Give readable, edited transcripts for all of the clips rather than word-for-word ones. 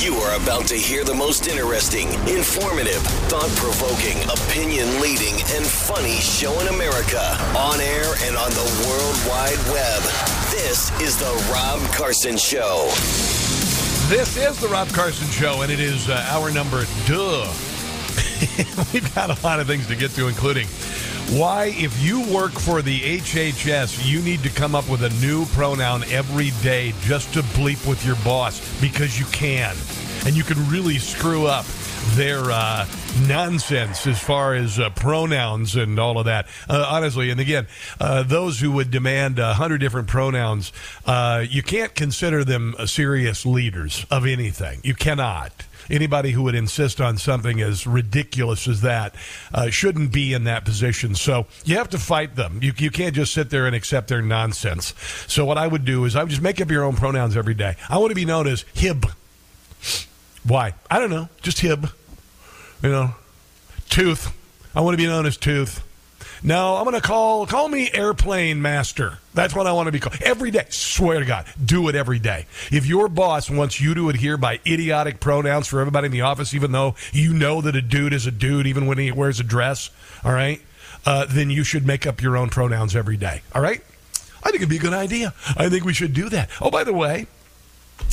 You are about to hear the most interesting, informative, thought-provoking, opinion-leading, and funny show in America. On air and on the World Wide Web. This is The Rob Carson Show. This is The Rob Carson Show, and it is hour number duh. We've got a lot of things to get to, including why, if you work for the HHS, you need to come up with a new pronoun every day just to bleep with your boss, because you can. And you can really screw up their nonsense as far as pronouns and all of that. Honestly, and again, those who would demand 100 different pronouns, you can't consider them serious leaders of anything. You cannot. Anybody who would insist on something as ridiculous as that shouldn't be in that position. So you have to fight them. You can't just sit there and accept their nonsense. So what I would do is I would just make up your own pronouns every day. I want to be known as Hib. Why? I don't know. Just Hib. You know, Tooth. I want to be known as Tooth. No, I'm going to call me Airplane Master. That's what I want to be called. Every day. Swear to God, do it every day. If your boss wants you to adhere by idiotic pronouns for everybody in the office, even though you know that a dude is a dude, even when he wears a dress, all right, then you should make up your own pronouns every day, all right? I think it'd be a good idea. I think we should do that. Oh, by the way,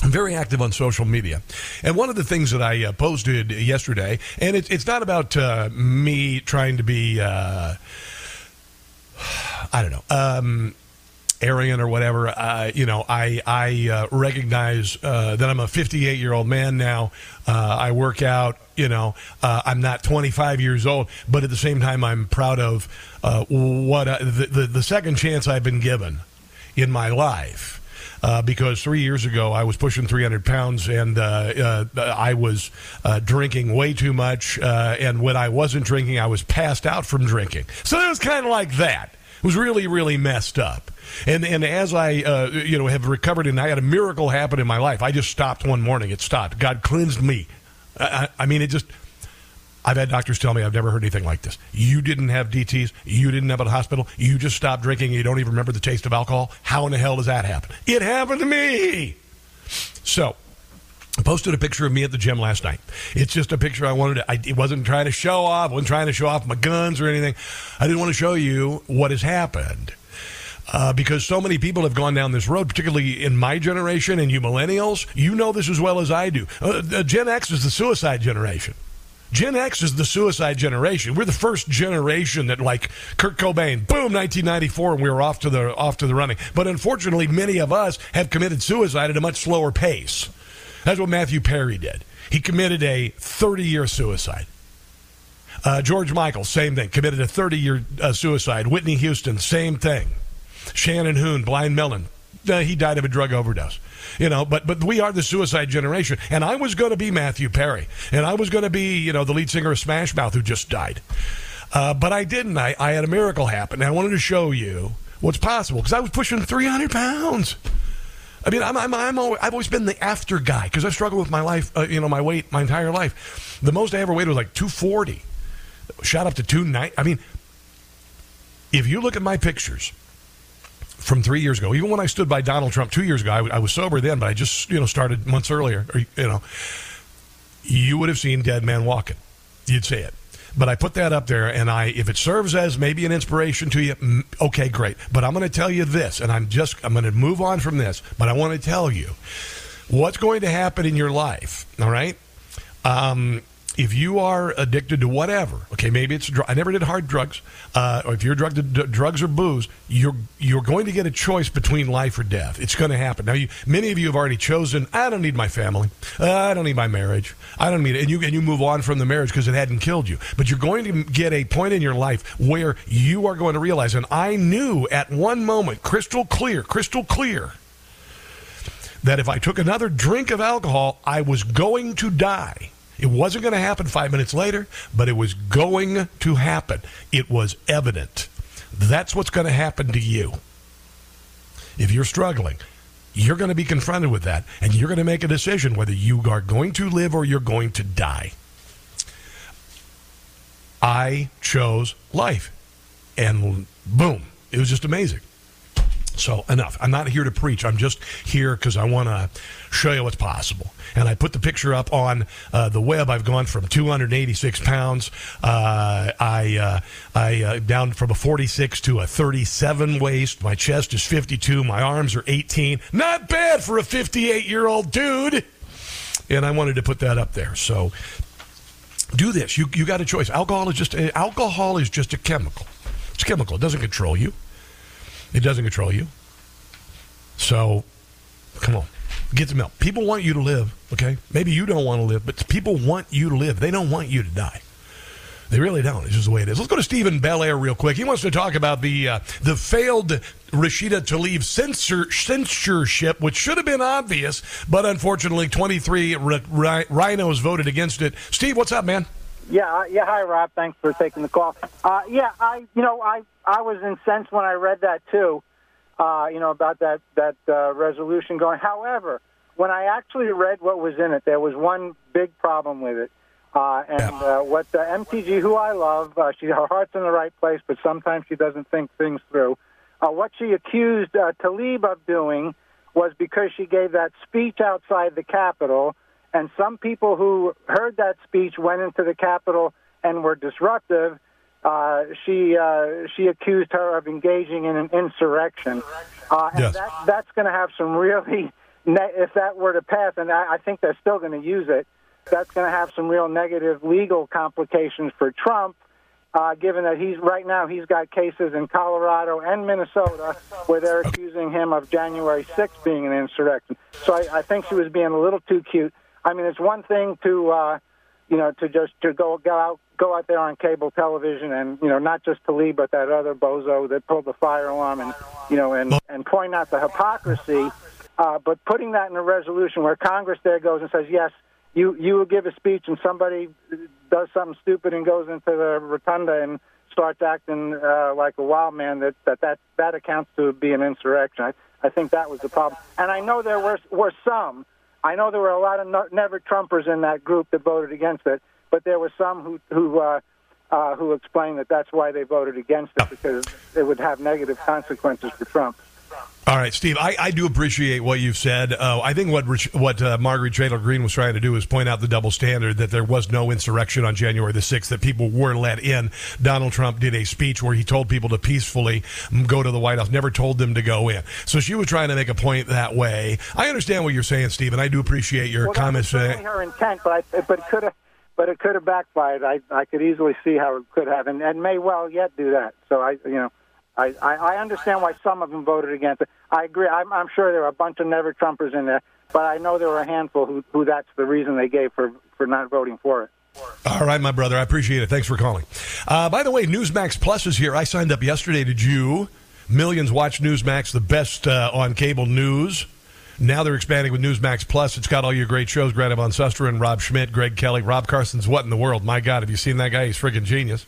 I'm very active on social media. And one of the things that I posted yesterday, and it's not about me trying to be, Aryan or whatever. I recognize that I'm a 58-year-old man now. I work out. I'm not 25 years old, but at the same time, I'm proud of the second chance I've been given in my life. Because 3 years ago, I was pushing 300 pounds, and I was drinking way too much. And when I wasn't drinking, I was passed out from drinking. So it was kind of like that. It was really, really messed up. And as I have recovered, and I had a miracle happen in my life. I just stopped one morning. It stopped. God cleansed me. I've had doctors tell me I've never heard anything like this. You didn't have DTs. You didn't have a hospital. You just stopped drinking. And you don't even remember the taste of alcohol. How in the hell does that happen? It happened to me. So I posted a picture of me at the gym last night. It's just a picture I wanted to. I wasn't trying to show off. I wasn't trying to show off my guns or anything. I didn't want to show you what has happened. Because so many people have gone down this road, particularly in my generation and you millennials. You know this as well as I do. Gen X is the suicide generation. Gen X is the suicide generation. We're the first generation that, like Kurt Cobain, boom, 1994, and we were off to the running. But unfortunately, many of us have committed suicide at a much slower pace. That's what Matthew Perry did. He committed a 30-year suicide. George Michael, same thing, committed a 30-year suicide. Whitney Houston, same thing. Shannon Hoon, Blind Melon, he died of a drug overdose. But we are the suicide generation. And I was going to be Matthew Perry. And I was going to be, the lead singer of Smash Mouth who just died. But I didn't. I had a miracle happen. And I wanted to show you what's possible. Because I was pushing 300 pounds. I mean, I've always been the after guy. Because I've struggled with my life, my weight, my entire life. The most I ever weighed was like 240. Shot up to 290. I mean, if you look at my pictures from 3 years ago, even when I stood by Donald Trump 2 years ago, I was sober then, but I just, started months earlier, you would have seen Dead Man Walking. You'd see it. But I put that up there, and if it serves as maybe an inspiration to you, okay, great. But I'm going to tell you this, and I'm going to move on from this, but I want to tell you what's going to happen in your life, all right? If you are addicted to whatever, okay, maybe it's I never did hard drugs. Or if you're drugs or booze, you're going to get a choice between life or death. It's going to happen. Now, many of you have already chosen. I don't need my family. I don't need my marriage. I don't need it. And you move on from the marriage because it hadn't killed you. But you're going to get a point in your life where you are going to realize. And I knew at one moment, crystal clear, that if I took another drink of alcohol, I was going to die. It wasn't going to happen 5 minutes later, but it was going to happen. It was evident. That's what's going to happen to you. If you're struggling, you're going to be confronted with that, and you're going to make a decision whether you are going to live or you're going to die. I chose life, and boom, it was just amazing. So enough. I'm not here to preach. I'm just here because I want to show you what's possible. And I put the picture up on the web. I've gone from 286 pounds. I down from a 46 to a 37 waist. My chest is 52. My arms are 18. Not bad for a 58-year-old dude. And I wanted to put that up there. So do this. You got a choice. Alcohol is just a chemical. It's a chemical. It doesn't control you. It doesn't control you. So, come on. Get some help. People want you to live, okay? Maybe you don't want to live, but people want you to live. They don't want you to die. They really don't. It's just the way it is. Let's go to Steve in Bel Air real quick. He wants to talk about the failed Rashida Tlaib censorship, which should have been obvious, but unfortunately 23 rhinos voted against it. Steve, what's up, man? Yeah. Hi, Rob. Thanks for taking the call. I was incensed when I read that too. About that resolution going. However, when I actually read what was in it, there was one big problem with it. What the MTG, who I love, her heart's in the right place, but sometimes she doesn't think things through. What she accused Tlaib of doing was because she gave that speech outside the Capitol. And some people who heard that speech went into the Capitol and were disruptive. She accused her of engaging in an insurrection. Yes. That's going to have some really, if that were to pass, and I think they're still going to use it, that's going to have some real negative legal complications for Trump, given that right now he's got cases in Colorado and Minnesota where they're accusing him of January 6th being an insurrection. So I think she was being a little too cute. I mean, it's one thing to go out there on cable television and, not just Tlaib, but that other bozo that pulled the fire alarm and point out the hypocrisy. But putting that in a resolution where Congress there goes and says, yes, you will give a speech and somebody does something stupid and goes into the rotunda and starts acting like a wild man, that accounts to be an insurrection. I think that was the problem. And I know there were some. I know there were a lot of never-Trumpers in that group that voted against it, but there were some who explained that that's why they voted against it, because it would have negative consequences for Trump. All right, Steve, I do appreciate what you've said. I think what Marjorie Taylor Greene was trying to do is point out the double standard, that there was no insurrection on January the 6th, that people were let in. Donald Trump did a speech where he told people to peacefully go to the White House, never told them to go in. So she was trying to make a point that way. I understand what you're saying, Steve, and I do appreciate your comments. That was certainly her intent, but it could have backfired. I could easily see how it could have, and may well yet do that. So I understand why some of them voted against it. I agree. I'm sure there were a bunch of never-Trumpers in there, but I know there were a handful who that's the reason they gave for not voting for it. All right, my brother. I appreciate it. Thanks for calling. By the way, Newsmax Plus is here. I signed up yesterday. Did you? Millions watch Newsmax, the best on cable news. Now they're expanding with Newsmax Plus. It's got all your great shows, Greta Von Susteren, Rob Schmidt, Greg Kelly. Rob Carson's What in the World? My God, have you seen that guy? He's friggin' genius.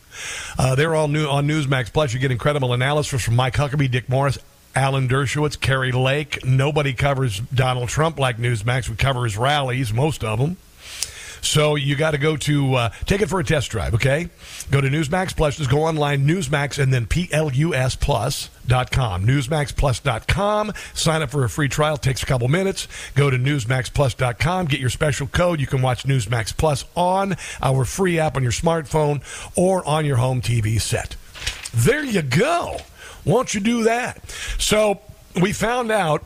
They're all new on Newsmax Plus. You get incredible analysis from Mike Huckabee, Dick Morris, Alan Dershowitz, Kerry Lake. Nobody covers Donald Trump like Newsmax. We cover his rallies, most of them. So you got to go to, take it for a test drive, okay? Go to Newsmax Plus. Just go online, Newsmax, and then PLUSplus.com. Newsmaxplus.com. Sign up for a free trial. Takes a couple minutes. Go to Newsmaxplus.com. Get your special code. You can watch Newsmax Plus on our free app on your smartphone or on your home TV set. There you go. Won't you do that? So we found out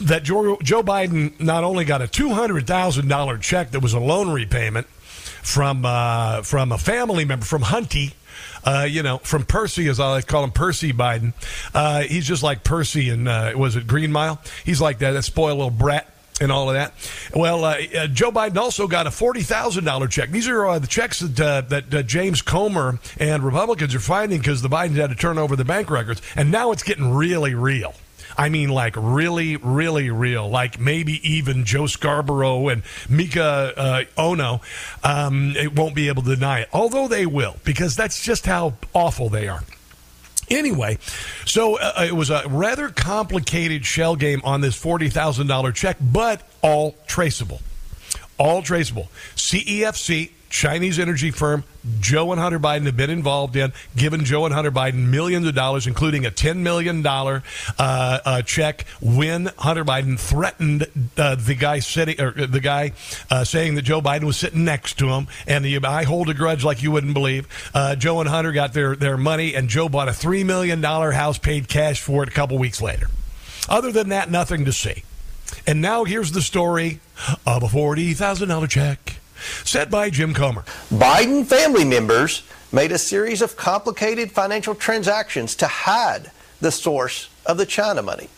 that Joe Biden not only got a $200,000 check that was a loan repayment from a family member, from Hunty, from Percy, as I like to call him, Percy Biden. He's just like Percy in, was it Green Mile? He's like that spoiled little brat and all of that. Well, Joe Biden also got a $40,000 check. These are the checks that James Comer and Republicans are finding because the Bidens had to turn over the bank records, and now it's getting really real. I mean, like really, really real, like maybe even Joe Scarborough and Mika Ono, it won't be able to deny it, although they will, because that's just how awful they are. Anyway, so it was a rather complicated shell game on this $40,000 check, but all traceable. All traceable. CEFC, Chinese energy firm, Joe and Hunter Biden have been involved in, giving Joe and Hunter Biden millions of dollars, including a $10 million check when Hunter Biden threatened the guy saying that Joe Biden was sitting next to him. And I hold a grudge like you wouldn't believe. Joe and Hunter got their money, and Joe bought a $3 million house, paid cash for it a couple weeks later. Other than that, nothing to see. And now here's the story of a $40,000 check set by Jim Comer. Biden family members made a series of complicated financial transactions to hide the source of the China money.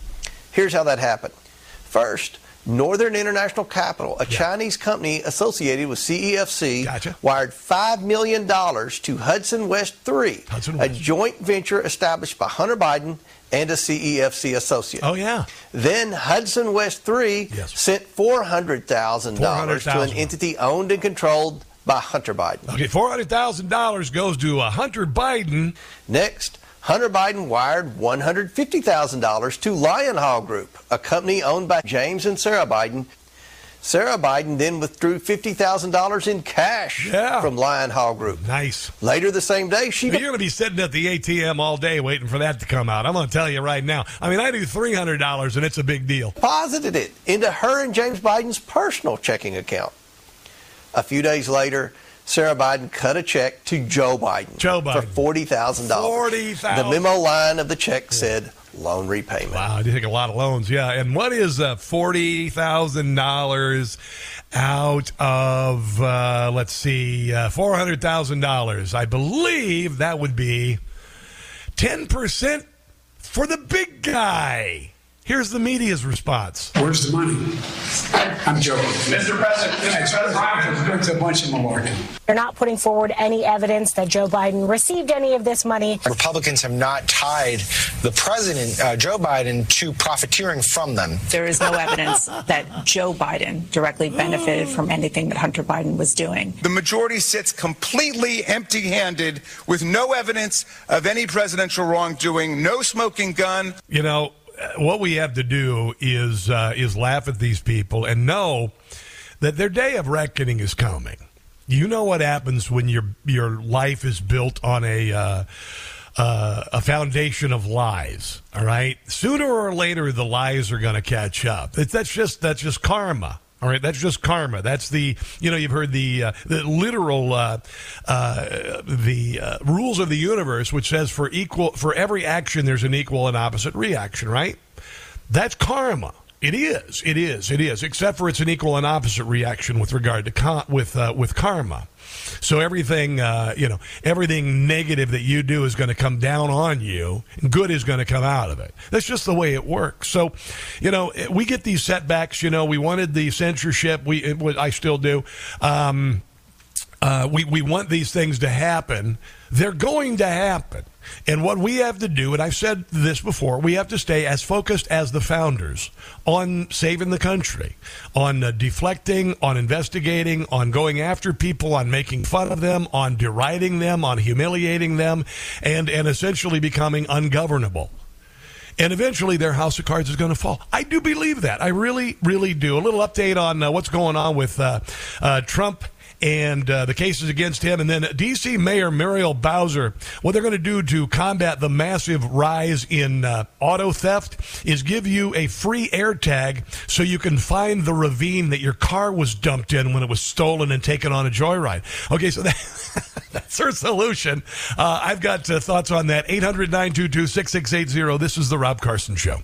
Here's how that happened. First, Northern International Capital, a Chinese company associated with CEFC, wired $5 million to Hudson West 3, a joint venture established by Hunter Biden and a CEFC associate. Oh, yeah. Then Hudson West 3 sent $400,000 to an entity owned and controlled by Hunter Biden. Okay, $400,000 goes to Hunter Biden. Next, Hunter Biden wired $150,000 to Lion Hall Group, a company owned by James and Sarah Biden. Sarah Biden then withdrew $50,000 in cash from Lion Hall Group. Nice. Later the same day, you're going to be sitting at the ATM all day waiting for that to come out. I'm going to tell you right now. I mean, I do $300, and it's a big deal. Deposited it into her and James Biden's personal checking account. A few days later, Sarah Biden cut a check to Joe Biden. For $40,000. $40,000. The memo line of the check said loan repayment. Wow, you take a lot of loans, And what is $40,000 out of, $400,000? I believe that would be 10% for the big guy. Here's the media's response. Where's the money? I'm joking. Mr. President, it's a bunch of malarkey. They're not putting forward any evidence that Joe Biden received any of this money. Republicans have not tied the president, Joe Biden, to profiteering from them. There is no evidence that Joe Biden directly benefited from anything that Hunter Biden was doing. The majority sits completely empty-handed with no evidence of any presidential wrongdoing, no smoking gun. You know, what we have to do is laugh at these people and know that their day of reckoning is coming. You know what happens when your life is built on a foundation of lies. All right, sooner or later the lies are going to catch up. That's just karma. All right, that's just karma. That's the, you've heard the literal rules of the universe, which says for every action there's an equal and opposite reaction, right? That's karma. It is, except for it's an equal and opposite reaction with regard to with karma. So everything, everything negative that you do is going to come down on you. And good is going to come out of it. That's just the way it works. So, we get these setbacks. We wanted the censorship. I still do. We want these things to happen. They're going to happen. And what we have to do, and I've said this before, we have to stay as focused as the founders on saving the country, on deflecting, on investigating, on going after people, on making fun of them, on deriding them, on humiliating them, and essentially becoming ungovernable. And eventually their house of cards is going to fall. I do believe that. I really, really do. A little update on what's going on with Trump and the cases against him. And then D.C. Mayor Muriel Bowser, what they're going to do to combat the massive rise in auto theft is give you a free AirTag so you can find the ravine that your car was dumped in when it was stolen and taken on a joyride. Okay, so that's her solution. I've got thoughts on that. 800-922-6680. This is The Rob Carson Show.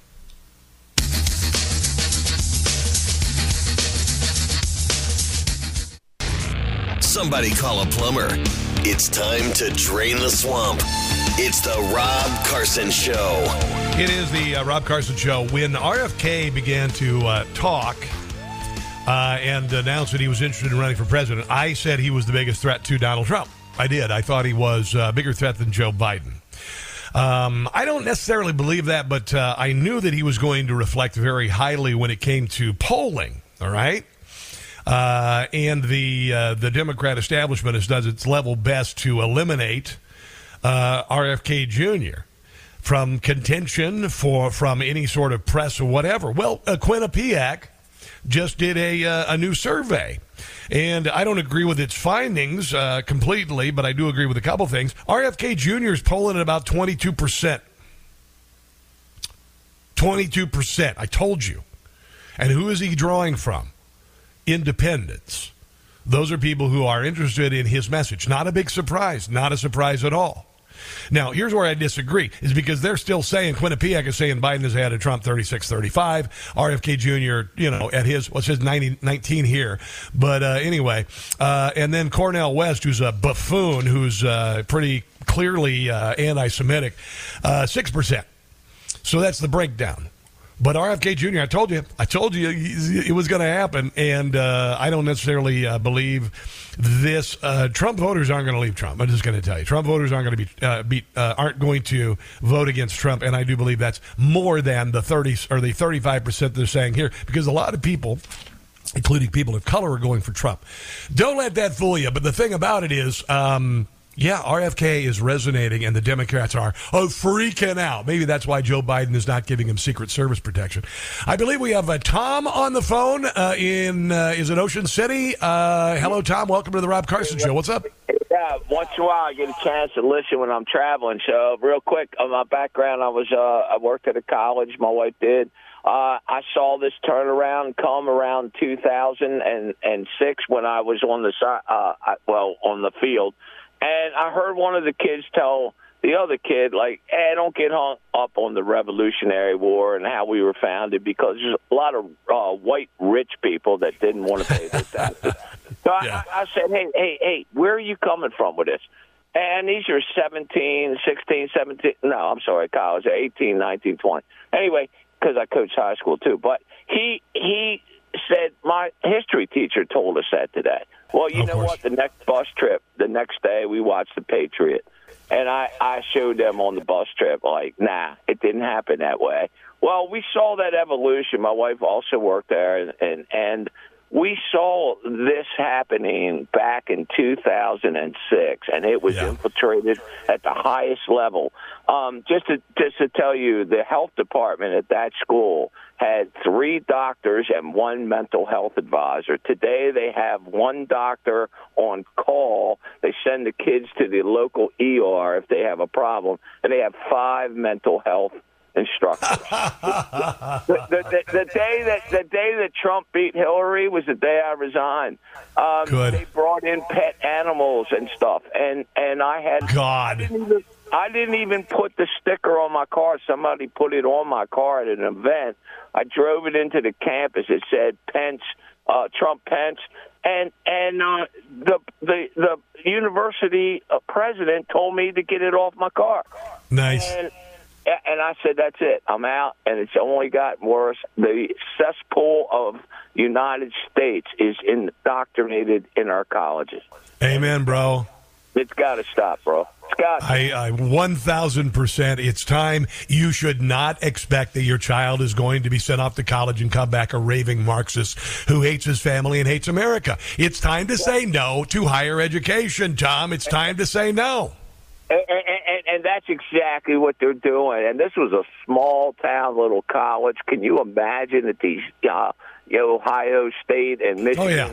Somebody call a plumber. It's time to drain the swamp. It's the Rob Carson Show. It is the Rob Carson Show. When RFK began to talk and announce that he was interested in running for president, I said he was the biggest threat to Donald Trump. I did. I thought he was a bigger threat than Joe Biden. I don't necessarily believe that, but I knew that he was going to reflect very highly when it came to polling, all right? And the Democrat establishment has done its level best to eliminate RFK Jr. from contention from any sort of press or whatever. Well, Quinnipiac just did a new survey, and I don't agree with its findings completely, but I do agree with a couple things. RFK Jr. is polling at about 22%. 22%, I told you. And who is he drawing from? Independents. Those are people who are interested in his message. Not a big surprise. Not a surprise at all. Now, here's where I disagree, is because they're still saying, Quinnipiac is saying Biden has had a Trump 36-35, RFK Jr., you know, at his, what's his, 19 here. But anyway, and then Cornell West, who's a buffoon, who's pretty clearly anti-Semitic, 6%. So that's the breakdown. But RFK Jr., I told you it was going to happen, and I don't necessarily believe this. Trump voters aren't going to leave Trump. I'm just going to tell you, Trump voters aren't going to aren't going to vote against Trump, and I do believe that's more than the 35% they're saying here, because a lot of people, including people of color, are going for Trump. Don't let that fool you. But the thing about it is, yeah, RFK is resonating, and the Democrats are freaking out. Maybe that's why Joe Biden is not giving him Secret Service protection. I believe we have Tom on the phone is it Ocean City? Hello, Tom. Welcome to the Rob Carson Show. What's up? Yeah, once in a while I get a chance to listen when I'm traveling. So real quick, on my background, I worked at a college. My wife did. I saw this turnaround come around 2006 when I was on the on the field. And I heard one of the kids tell the other kid, like, hey, don't get hung up on the Revolutionary War and how we were founded, because there's a lot of white rich people that didn't want to pay their taxes. So yeah. I said, hey, where are you coming from with this? And these are 18, 19, 20. Anyway, because I coached high school too. But he said, my history teacher told us that today. Well, you know what? The next bus trip, the next day, we watched The Patriot. And I showed them on the bus trip, like, nah, it didn't happen that way. Well, we saw that evolution. My wife also worked there, and we saw this happening back in 2006, and it was infiltrated at the highest level. Just to tell you, the health department at that school had 3 doctors and 1 mental health advisor. Today they have 1 doctor on call. They send the kids to the local ER if they have a problem, and they have 5 mental health instructors. the day that Trump beat Hillary was the day I resigned. They brought in pet animals and stuff, and I had I didn't even put the sticker on my car. Somebody put it on my car at an event. I drove it into the campus. It said Trump Pence, and the university president told me to get it off my car. Nice. And I said, that's it. I'm out, and it's only gotten worse. The cesspool of United States is indoctrinated in our colleges. Amen, bro. It's got to stop, bro. It's got to stop. I 1,000%. It's time. You should not expect that your child is going to be sent off to college and come back a raving Marxist who hates his family and hates America. It's time to say no to higher education, Tom. It's time to say no. And that's exactly what they're doing. And this was a small-town little college. Can you imagine that these Ohio State and Michigan,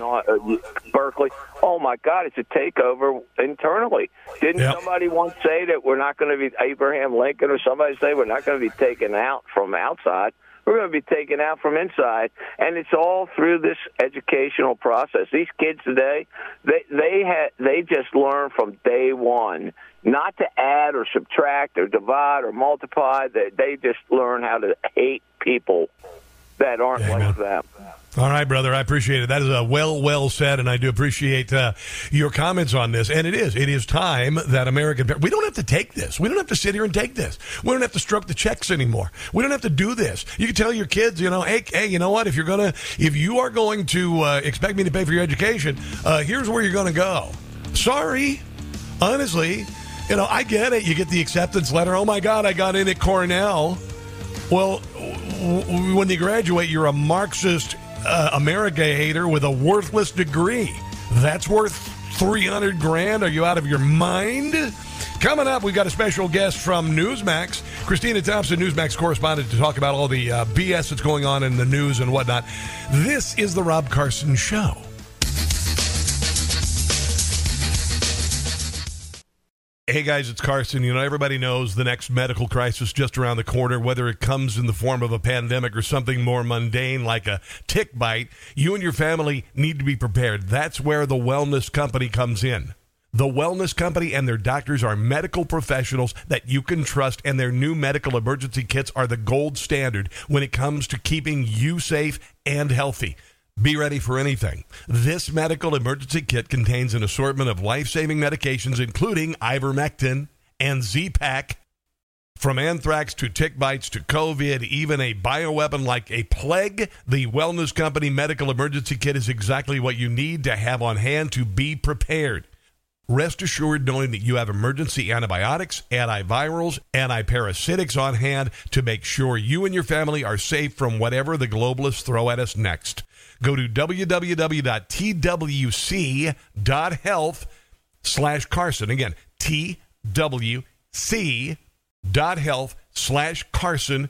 Berkeley? Oh, my God, it's a takeover internally. Didn't somebody once say that we're not going to be Abraham Lincoln or somebody say we're not going to be taken out from outside? We're going to be taken out from inside, and it's all through this educational process. These kids today, they just learn from day one not to add or subtract or divide or multiply. They just learn how to hate people that aren't like them. All right, brother. I appreciate it. That is well said, and I do appreciate your comments on this. And it is time that we don't have to take this. We don't have to sit here and take this. We don't have to stroke the checks anymore. We don't have to do this. You can tell your kids, you know, hey, you know what? If you are going to expect me to pay for your education, here's where you're going to go. Sorry, honestly. You know, I get it. You get the acceptance letter. Oh, my God, I got in at Cornell. Well, when you graduate, you're a Marxist America hater with a worthless degree. That's worth $300 grand. Are you out of your mind? Coming up, we've got a special guest from Newsmax, Christina Thompson, Newsmax correspondent, to talk about all the BS that's going on in the news and whatnot. This is the Rob Carson Show. Hey, guys, it's Carson. You know, everybody knows the next medical crisis just around the corner, whether it comes in the form of a pandemic or something more mundane like a tick bite. You and your family need to be prepared. That's where the Wellness Company comes in. The Wellness Company and their doctors are medical professionals that you can trust, and their new medical emergency kits are the gold standard when it comes to keeping you safe and healthy. Be ready for anything. This medical emergency kit contains an assortment of life-saving medications, including ivermectin and Z-Pak. From anthrax to tick bites to COVID, even a bioweapon like a plague, the Wellness Company medical emergency kit is exactly what you need to have on hand to be prepared. Rest assured knowing that you have emergency antibiotics, antivirals, antiparasitics on hand to make sure you and your family are safe from whatever the globalists throw at us next. Go to www.twc.health/Carson. Again, twc.health/Carson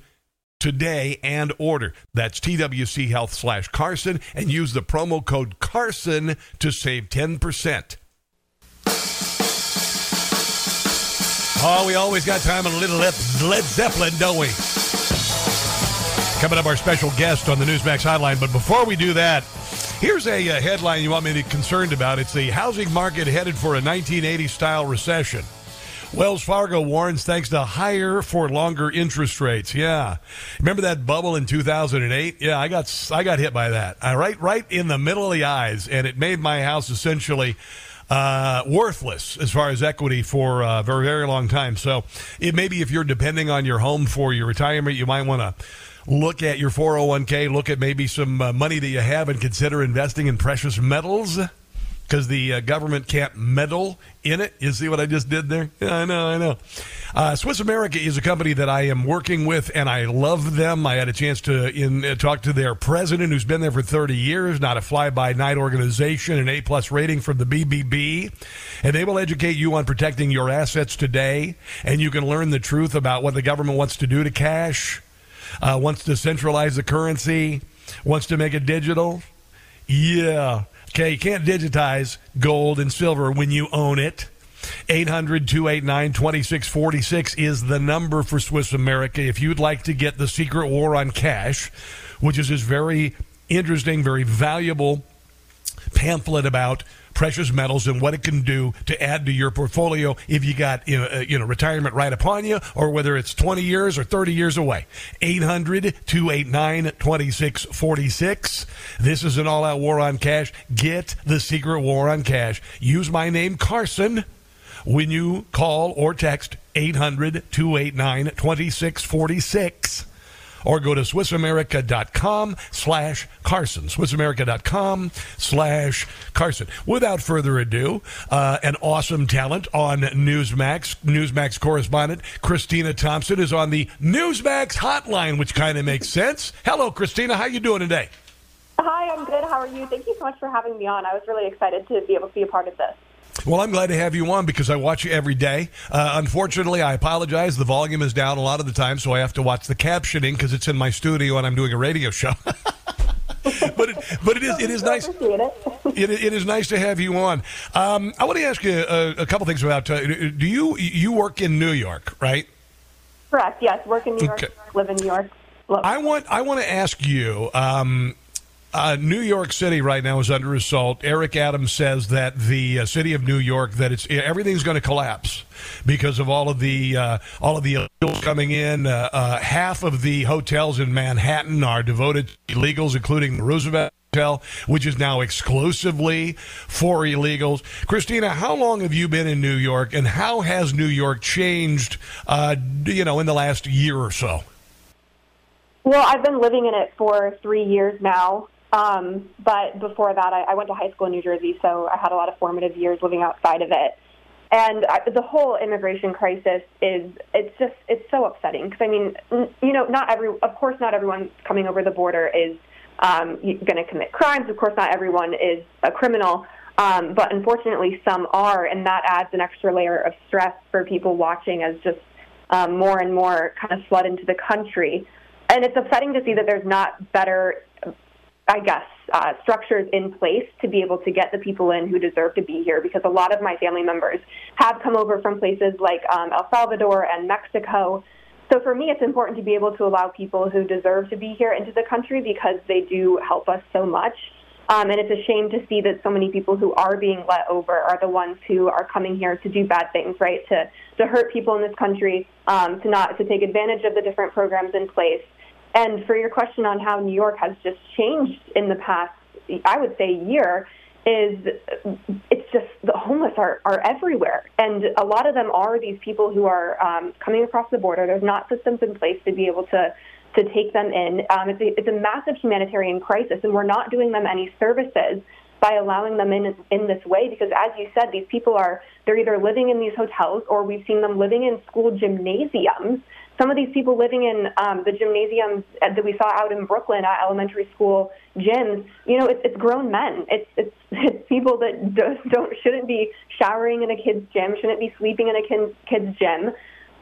today and order. That's twchealth/Carson and use the promo code Carson to save 10%. Oh, we always got time on a little Led Zeppelin, don't we? Coming up, our special guest on the Newsmax hotline. But before we do that, here's a headline you want me to be concerned about. It's the housing market headed for a 1980s-style recession. Wells Fargo warns thanks to higher for longer interest rates. Yeah. Remember that bubble in 2008? Yeah, I got hit by that. Right in the middle of the eyes, and it made my house essentially worthless as far as equity for a very, very long time. So it may be if you're depending on your home for your retirement, you might want to look at your 401k, look at maybe some money that you have and consider investing in precious metals because the government can't meddle in it. You see what I just did there? Yeah, I know. Swiss America is a company that I am working with, and I love them. I had a chance to talk to their president, who's been there for 30 years, not a fly-by-night organization, an A-plus rating from the BBB. And they will educate you on protecting your assets today, and you can learn the truth about what the government wants to do to cash, wants to centralize the currency, wants to make it digital. Yeah. Okay, you can't digitize gold and silver when you own it. 800-289-2646 is the number for Swiss America. If you'd like to get The Secret War on Cash, which is this very interesting, very valuable pamphlet about precious metals and what it can do to add to your portfolio if you got retirement right upon you, or whether it's 20 years or 30 years away. 800-289-2646. This is an all-out war on cash. Get The Secret War on Cash. Use my name, Carson, when you call or text 800-289-2646. Or go to SwissAmerica.com/Carson, SwissAmerica.com/Carson. Without further ado, an awesome talent on Newsmax. Newsmax correspondent Christina Thompson is on the Newsmax hotline, which kind of makes sense. Hello, Christina. How you doing today? Hi, I'm good. How are you? Thank you so much for having me on. I was really excited to be able to be a part of this. Well, I'm glad to have you on because I watch you every day. Unfortunately, I apologize. The volume is down a lot of the time, so I have to watch the captioning because it's in my studio and I'm doing a radio show. But it is nice. It is nice to have you on. I want to ask you a couple things about. Do you work in New York, right? Correct. Yes, work in New York. Okay. Live in New York. I want to ask you. New York City right now is under assault. Eric Adams says that the city of New York, that it's everything's going to collapse because of all of the illegals coming in. Half of the hotels in Manhattan are devoted to illegals, including the Roosevelt Hotel, which is now exclusively for illegals. Christina, how long have you been in New York, and how has New York changed, in the last year or so? Well, I've been living in it for 3 years now. But before that, I went to high school in New Jersey, so I had a lot of formative years living outside of it. And the whole immigration crisis it's so upsetting because, I mean, you know, not everyone coming over the border is going to commit crimes. Of course, not everyone is a criminal, but unfortunately some are, and that adds an extra layer of stress for people watching as just more and more kind of flood into the country. And it's upsetting to see that there's not better, I guess, structures in place to be able to get the people in who deserve to be here, because a lot of my family members have come over from places like El Salvador and Mexico. So for me, it's important to be able to allow people who deserve to be here into the country because they do help us so much. And it's a shame to see that so many people who are being let over are the ones who are coming here to do bad things, right? To hurt people in this country, to take advantage of the different programs in place. And for your question on how New York has just changed in the past, I would say, year, it's just the homeless are everywhere. And a lot of them are these people who are coming across the border. There's not systems in place to be able to take them in. It's a massive humanitarian crisis, and we're not doing them any services by allowing them in this way, because as you said, these people they're either living in these hotels, or we've seen them living in school gymnasiums. Some of these people living in the gymnasiums that we saw out in Brooklyn at elementary school gyms, you know, it's grown men. It's people that shouldn't be showering in a kid's gym, shouldn't be sleeping in a kid's gym.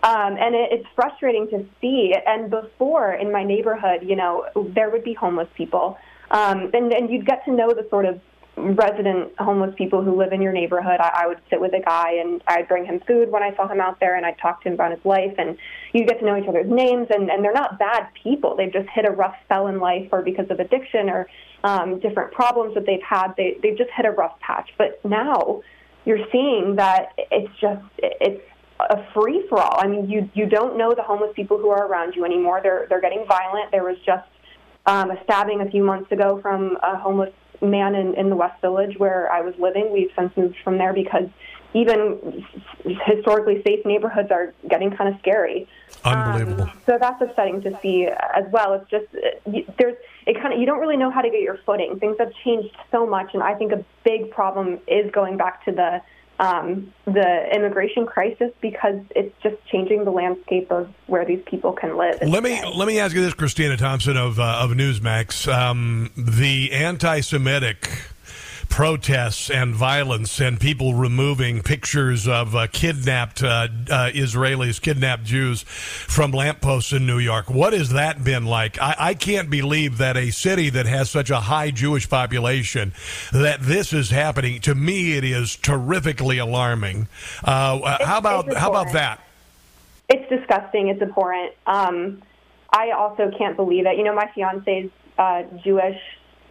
And it's frustrating to see. And before, in my neighborhood, you know, there would be homeless people. And you'd get to know the sort of resident homeless people who live in your neighborhood. I would sit with a guy, and I'd bring him food when I saw him out there, and I'd talk to him about his life, and you get to know each other's names, and they're not bad people. They've just hit a rough spell in life, or because of addiction or different problems that they've had, they've just hit a rough patch. But now you're seeing that it's a free-for-all. I mean, you don't know the homeless people who are around you anymore. They're getting violent. There was just a stabbing a few months ago from a homeless man in the West Village where I was living. We've since moved from there because even historically safe neighborhoods are getting kind of scary. Unbelievable. So that's upsetting to see as well. It's just you don't really know how to get your footing. Things have changed so much, and I think a big problem is going back to the immigration crisis, because it's just changing the landscape of where these people can live. Let me ask you this, Christina Thompson of Newsmax. The anti-Semitic protests and violence and people removing pictures of kidnapped Jews from lampposts in New York. What has that been like? I can't believe that a city that has such a high Jewish population, that this is happening. To me, it is terrifically alarming. How about that? It's disgusting. It's abhorrent. I also can't believe it. You know, my fiance's Jewish.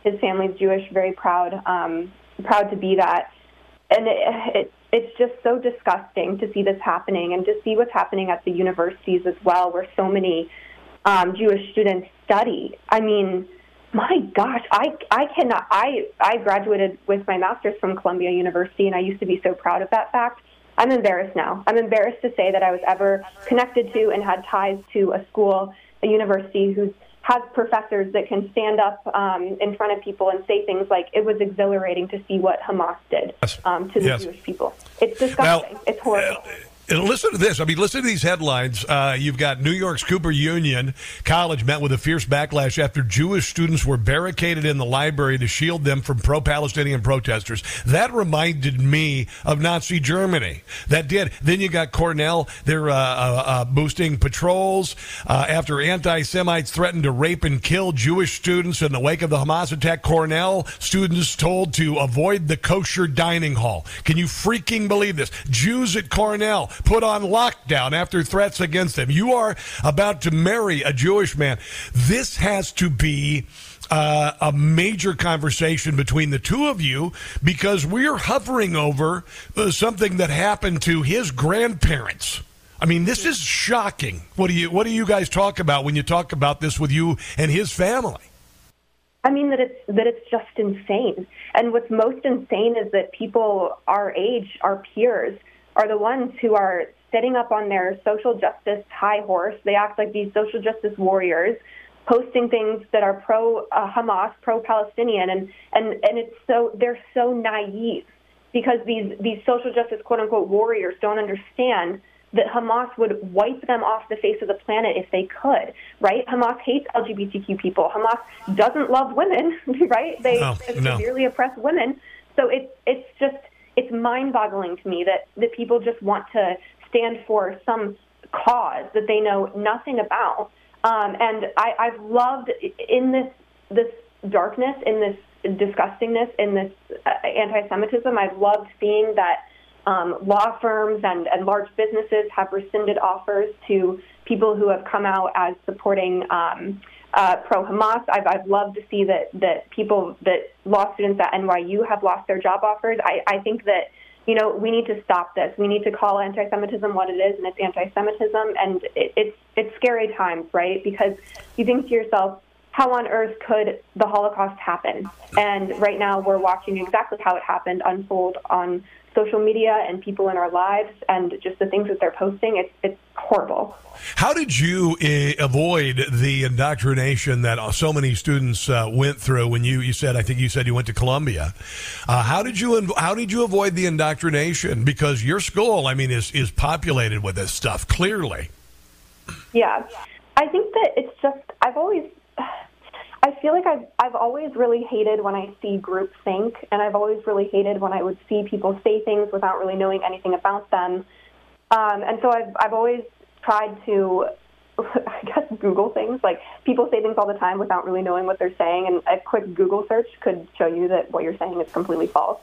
His family's Jewish, very proud to be that. And it's just so disgusting to see this happening, and to see what's happening at the universities as well, where so many Jewish students study. I mean, my gosh, I cannot. I graduated with my master's from Columbia University, and I used to be so proud of that fact. I'm embarrassed now. I'm embarrassed to say that I was ever connected to and had ties to a school, a university who's has professors that can stand up in front of people and say things like, it was exhilarating to see what Hamas did to the Jewish people. It's disgusting. Now, it's horrible. Listen to this. I mean, listen to these headlines. You've got New York's Cooper Union College met with a fierce backlash after Jewish students were barricaded in the library to shield them from pro-Palestinian protesters. That reminded me of Nazi Germany. That did. Then you got Cornell. They're boosting patrols after anti-Semites threatened to rape and kill Jewish students in the wake of the Hamas attack. Cornell students told to avoid the kosher dining hall. Can you freaking believe this? Jews at Cornell put on lockdown after threats against them. You are about to marry a Jewish man. This has to be a major conversation between the two of you, because we're hovering over something that happened to his grandparents. I mean, this is shocking. What do you guys talk about when you talk about this with you and his family? I mean, that it's just insane. And what's most insane is that people our age, our peers, are the ones who are sitting up on their social justice high horse. They act like these social justice warriors, posting things that are pro-Hamas, pro-Palestinian, and it's so, they're so naive. because these social justice, quote-unquote, warriors don't understand that Hamas would wipe them off the face of the planet if they could, right? Hamas hates LGBTQ people. Hamas doesn't love women, right? They severely oppress women. So it's just, it's mind-boggling to me that people just want to stand for some cause that they know nothing about. And I've loved in this darkness, in this disgustingness, in this anti-Semitism, I've loved seeing that law firms and large businesses have rescinded offers to people who have come out as supporting pro-Hamas. I've loved to see that people, that law students at NYU have lost their job offers. I think that, you know, we need to stop this. We need to call anti-Semitism what it is, and it's anti-Semitism. And it's scary times, right? Because you think to yourself, how on earth could the Holocaust happen? And right now we're watching exactly how it happened unfold on social media and people in our lives and just the things that they're posting. It's horrible. How did you avoid the indoctrination that so many students went through when you said you went to Columbia? How did you avoid the indoctrination? Because your school, I mean, is populated with this stuff, clearly. Yeah. I think that it's just, I feel like I've always really hated when I see groupthink, and I've always really hated when I would see people say things without really knowing anything about them. And so I've always tried to, I guess, Google things. Like, people say things all the time without really knowing what they're saying, and a quick Google search could show you that what you're saying is completely false.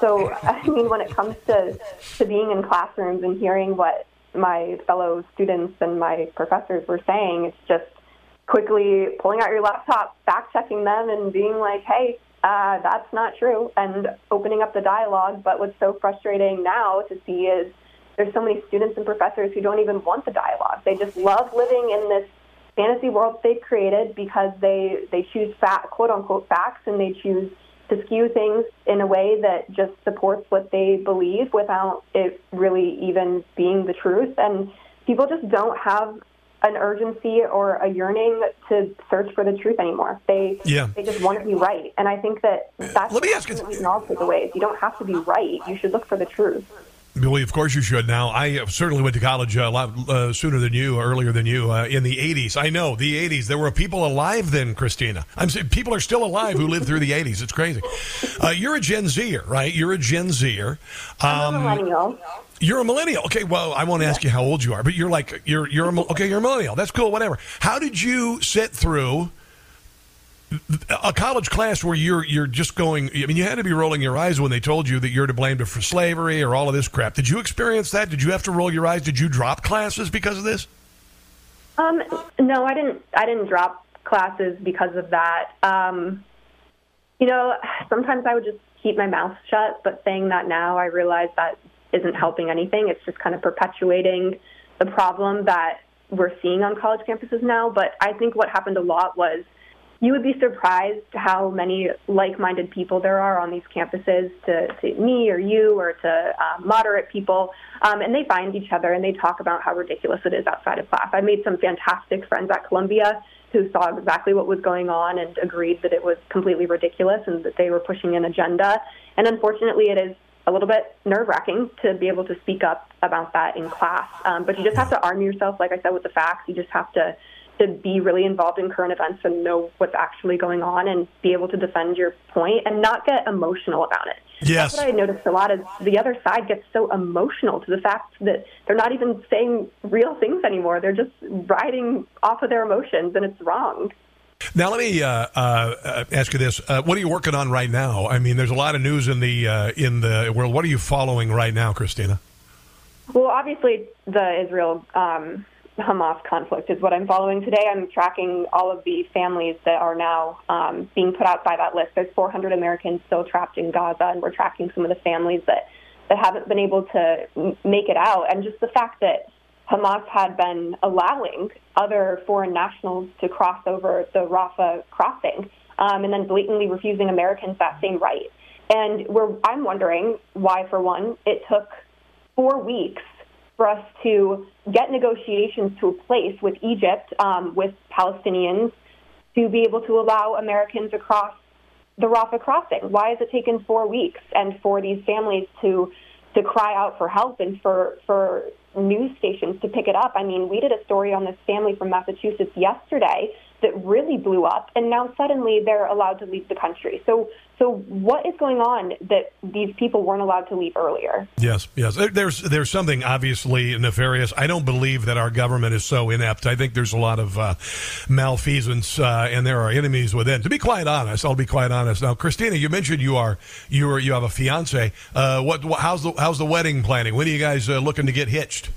So, I mean, when it comes to being in classrooms and hearing what my fellow students and my professors were saying, it's just quickly pulling out your laptop, fact-checking them, and being like, hey, that's not true, and opening up the dialogue. But what's so frustrating now to see is there's so many students and professors who don't even want the dialogue. They just love living in this fantasy world they've created because they choose quote-unquote facts, and they choose to skew things in a way that just supports what they believe without it really even being the truth. And people just don't have an urgency or a yearning to search for the truth anymore. They just want to be right. And I think that's what we can all take away. You don't have to be right. You should look for the truth. Billy, of course you should. Now, I certainly went to college a lot sooner than you, earlier than you, in the 80s. I know, the 80s. There were people alive then, Christina. I'm saying people are still alive who lived through the 80s. It's crazy. You're a Gen Zer, right? You're a Gen Zer. I'm a millennial. You're a millennial. Okay, well, I won't ask you how old you are, but you're a millennial. That's cool, whatever. How did you sit through a college class where you're just going, I mean, you had to be rolling your eyes when they told you that you're to blame for slavery or all of this crap. Did you experience that? Did you have to roll your eyes? Did you drop classes because of this? No, I didn't drop classes because of that. You know, sometimes I would just keep my mouth shut, but saying that now, I realize that isn't helping anything. It's just kind of perpetuating the problem that we're seeing on college campuses now. But I think what happened a lot was you would be surprised how many like-minded people there are on these campuses to me or you or to moderate people. And they find each other and they talk about how ridiculous it is outside of class. I made some fantastic friends at Columbia who saw exactly what was going on and agreed that it was completely ridiculous and that they were pushing an agenda. And unfortunately, it is a little bit nerve-wracking to be able to speak up about that in class. But you just have to arm yourself, like I said, with the facts. You just have to be really involved in current events and know what's actually going on and be able to defend your point and not get emotional about it. Yes. That's what I noticed a lot is the other side gets so emotional to the fact that they're not even saying real things anymore. They're just riding off of their emotions, and it's wrong. Now, let me ask you this. What are you working on right now? I mean, there's a lot of news in the world. What are you following right now, Christina? Well, obviously, the Israel-Hamas conflict is what I'm following today. I'm tracking all of the families that are now being put out by that list. There's 400 Americans still trapped in Gaza, and we're tracking some of the families that haven't been able to make it out. And just the fact that Hamas had been allowing other foreign nationals to cross over the Rafah crossing, and then blatantly refusing Americans that same right. And I'm wondering why, for one, it took 4 weeks for us to get negotiations to a place with Egypt, with Palestinians, to be able to allow Americans across the Rafah crossing? Why has it taken 4 weeks and for these families to cry out for help and for news stations to pick it up? I mean, we did a story on this family from Massachusetts yesterday that really blew up, and now suddenly they're allowed to leave the country. So what is going on that these people weren't allowed to leave earlier? Yes. There's something obviously nefarious. I don't believe that our government is so inept. I think there's a lot of malfeasance, and there are enemies within. To be quite honest, I'll be quite honest. Now, Christina, you mentioned you have a fiance. How's the wedding planning? When are you guys looking to get hitched?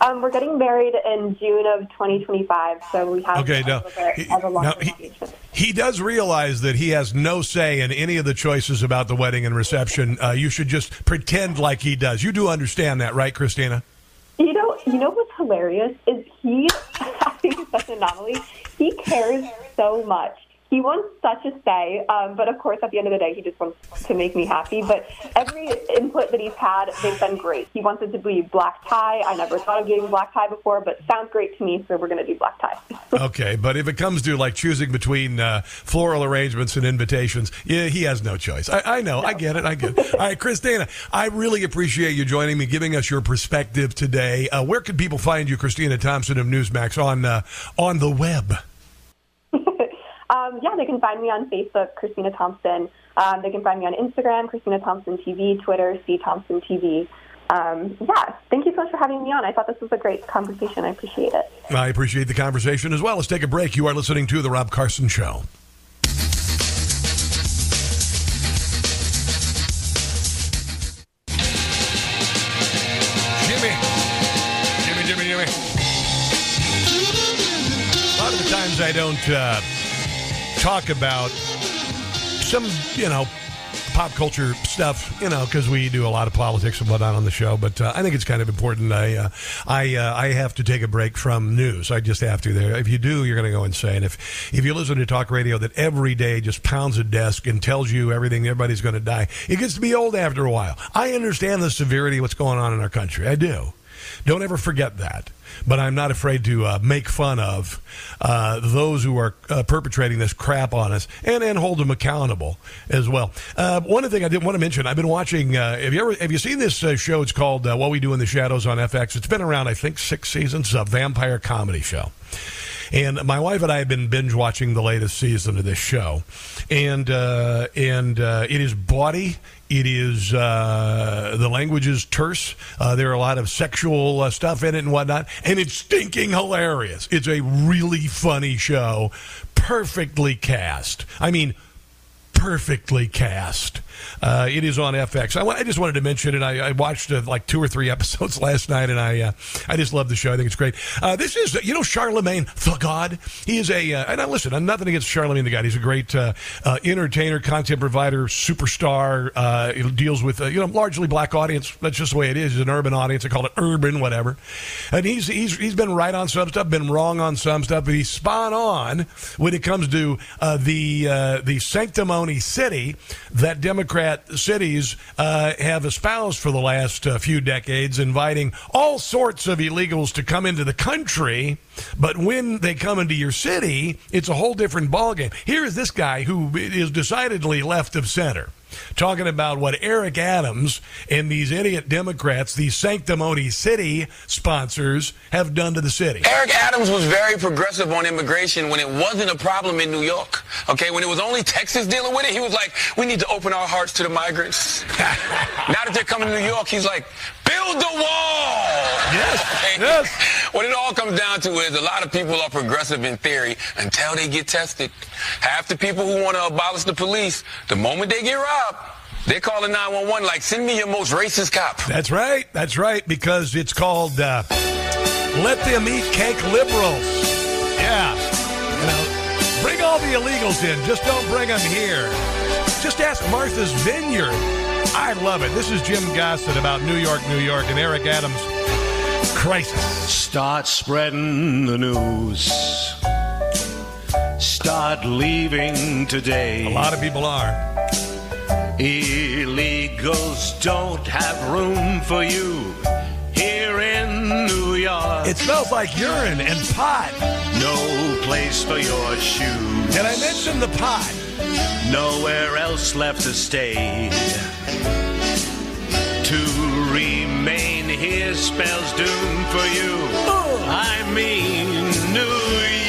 We're getting married in June of 2025, so we have a long engagement. He does realize that he has no say in any of the choices about the wedding and reception. You should just pretend like he does. You do understand that, right, Christina? You know what's hilarious is he, I think it's such an anomaly, he cares so much. He wants such a say, but of course, at the end of the day, he just wants to make me happy. But every input that he's had, they've been great. He wants it to be black tie. I never thought of getting black tie before, but sounds great to me, so we're going to do black tie. Okay, but if it comes to like choosing between floral arrangements and invitations, yeah, he has no choice. I know. No. I get it. All right, Christina, I really appreciate you joining me, giving us your perspective today. Where can people find you, Christina Thompson of Newsmax, on the web? They can find me on Facebook, Christina Thompson. They can find me on Instagram, Christina Thompson TV, Twitter, C Thompson TV. Thank you so much for having me on. I thought this was a great conversation. I appreciate it. I appreciate the conversation as well. Let's take a break. You are listening to The Rob Carson Show. Jimmy. A lot of the times I don't... talk about some, pop culture stuff, because we do a lot of politics and whatnot on the show, but I think it's kind of important. I have to take a break from news. I just have to. There, if you do, you're going to go insane. If you listen to talk radio that every day just pounds a desk and tells you everything, everybody's going to die, it gets to be old after a while. I understand the severity of what's going on in our country. I do. Don't ever forget that. But I'm not afraid to make fun of those who are perpetrating this crap on us and hold them accountable as well. One thing I did want to mention, I've been watching, have you seen this show? It's called What We Do in the Shadows on FX. It's been around, I think, 6 seasons. It's a vampire comedy show. And my wife and I have been binge watching the latest season of this show. And it is bawdy. It is, the language is terse. There are a lot of sexual stuff in it and whatnot. And it's stinking hilarious. It's a really funny show. Perfectly cast. I mean, perfectly cast. It is on FX. I just wanted to mention it. I watched like 2 or 3 episodes last night, and I just love the show. I think it's great. This is, Charlemagne the God. He is I'm nothing against Charlemagne the God. He's a great entertainer, content provider, superstar. He deals with, largely black audience. That's just the way it is. It's an urban audience. I call it urban, whatever. And he's been right on some stuff, been wrong on some stuff, but he's spot on when it comes to the sanctimony city that Democrat cities have espoused for the last few decades, inviting all sorts of illegals to come into the country. But when they come into your city, it's a whole different ballgame. Here is this guy who is decidedly left of center, talking about what Eric Adams and these idiot Democrats, these sanctimony city sponsors, have done to the city. Eric Adams was very progressive on immigration when it wasn't a problem in New York. Okay, when it was only Texas dealing with it, he was like, we need to open our hearts to the migrants. Now that they're coming to New York, he's like, build the wall. Yes, okay? Yes. What it all comes down to is a lot of people are progressive in theory until they get tested. Half the people who want to abolish the police, the moment they get robbed, they're calling 911 like, send me your most racist cop. That's right, because it's called Let Them Eat Cake Liberals. Yeah. Bring all the illegals in. Just don't bring them here. Just ask Martha's Vineyard. I love it. This is Jim Gossett about New York, and Eric Adams' crisis. Start spreading the news. Start leaving today. A lot of people are. Illegals don't have room for you here in New York. It smells like urine and pot. No place for your shoes. Did I mention the pot? Nowhere else left to stay. To remain here spells doom for you. I mean, New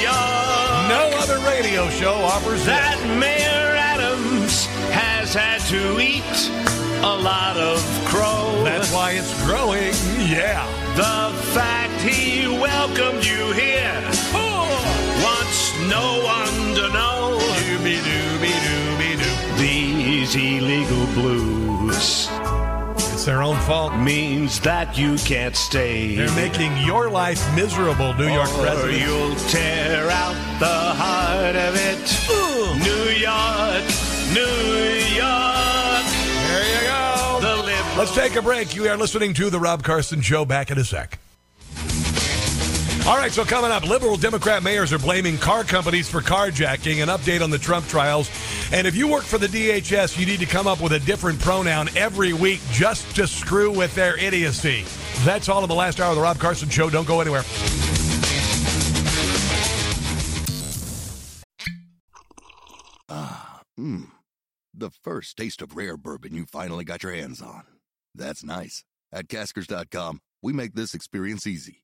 York. No other radio show offers that. Mayor Adams has had to eat a lot of crow. That's why it's growing. Yeah. The fact he welcomed you here wants no one to know. Doobie doobie doobie doo. These illegal blues. It's their own fault. Means that you can't stay. They're making your life miserable, New York resident. You'll tear out the heart of it. Ooh. New York, New York. There you go. Let's take a break. You are listening to The Rob Carson Show. Back in a sec. All right, so coming up, liberal Democrat mayors are blaming car companies for carjacking, an update on the Trump trials. And if you work for the DHS, you need to come up with a different pronoun every week just to screw with their idiocy. That's all in the last hour of The Rob Carson Show. Don't go anywhere. The first taste of rare bourbon you finally got your hands on. That's nice. At Caskers.com, we make this experience easy.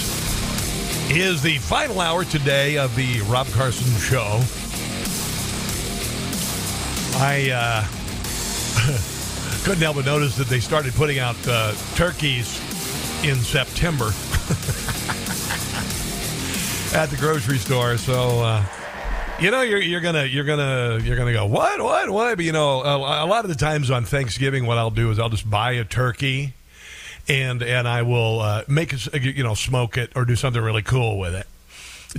is the final hour today of the Rob Carson Show. I couldn't help but notice that they started putting out turkeys in September at the grocery store. So you know, you're gonna go what? But you know, a lot of the times on Thanksgiving, what I'll do is I'll just buy a turkey. And I will make it, you know, smoke it or do something really cool with it,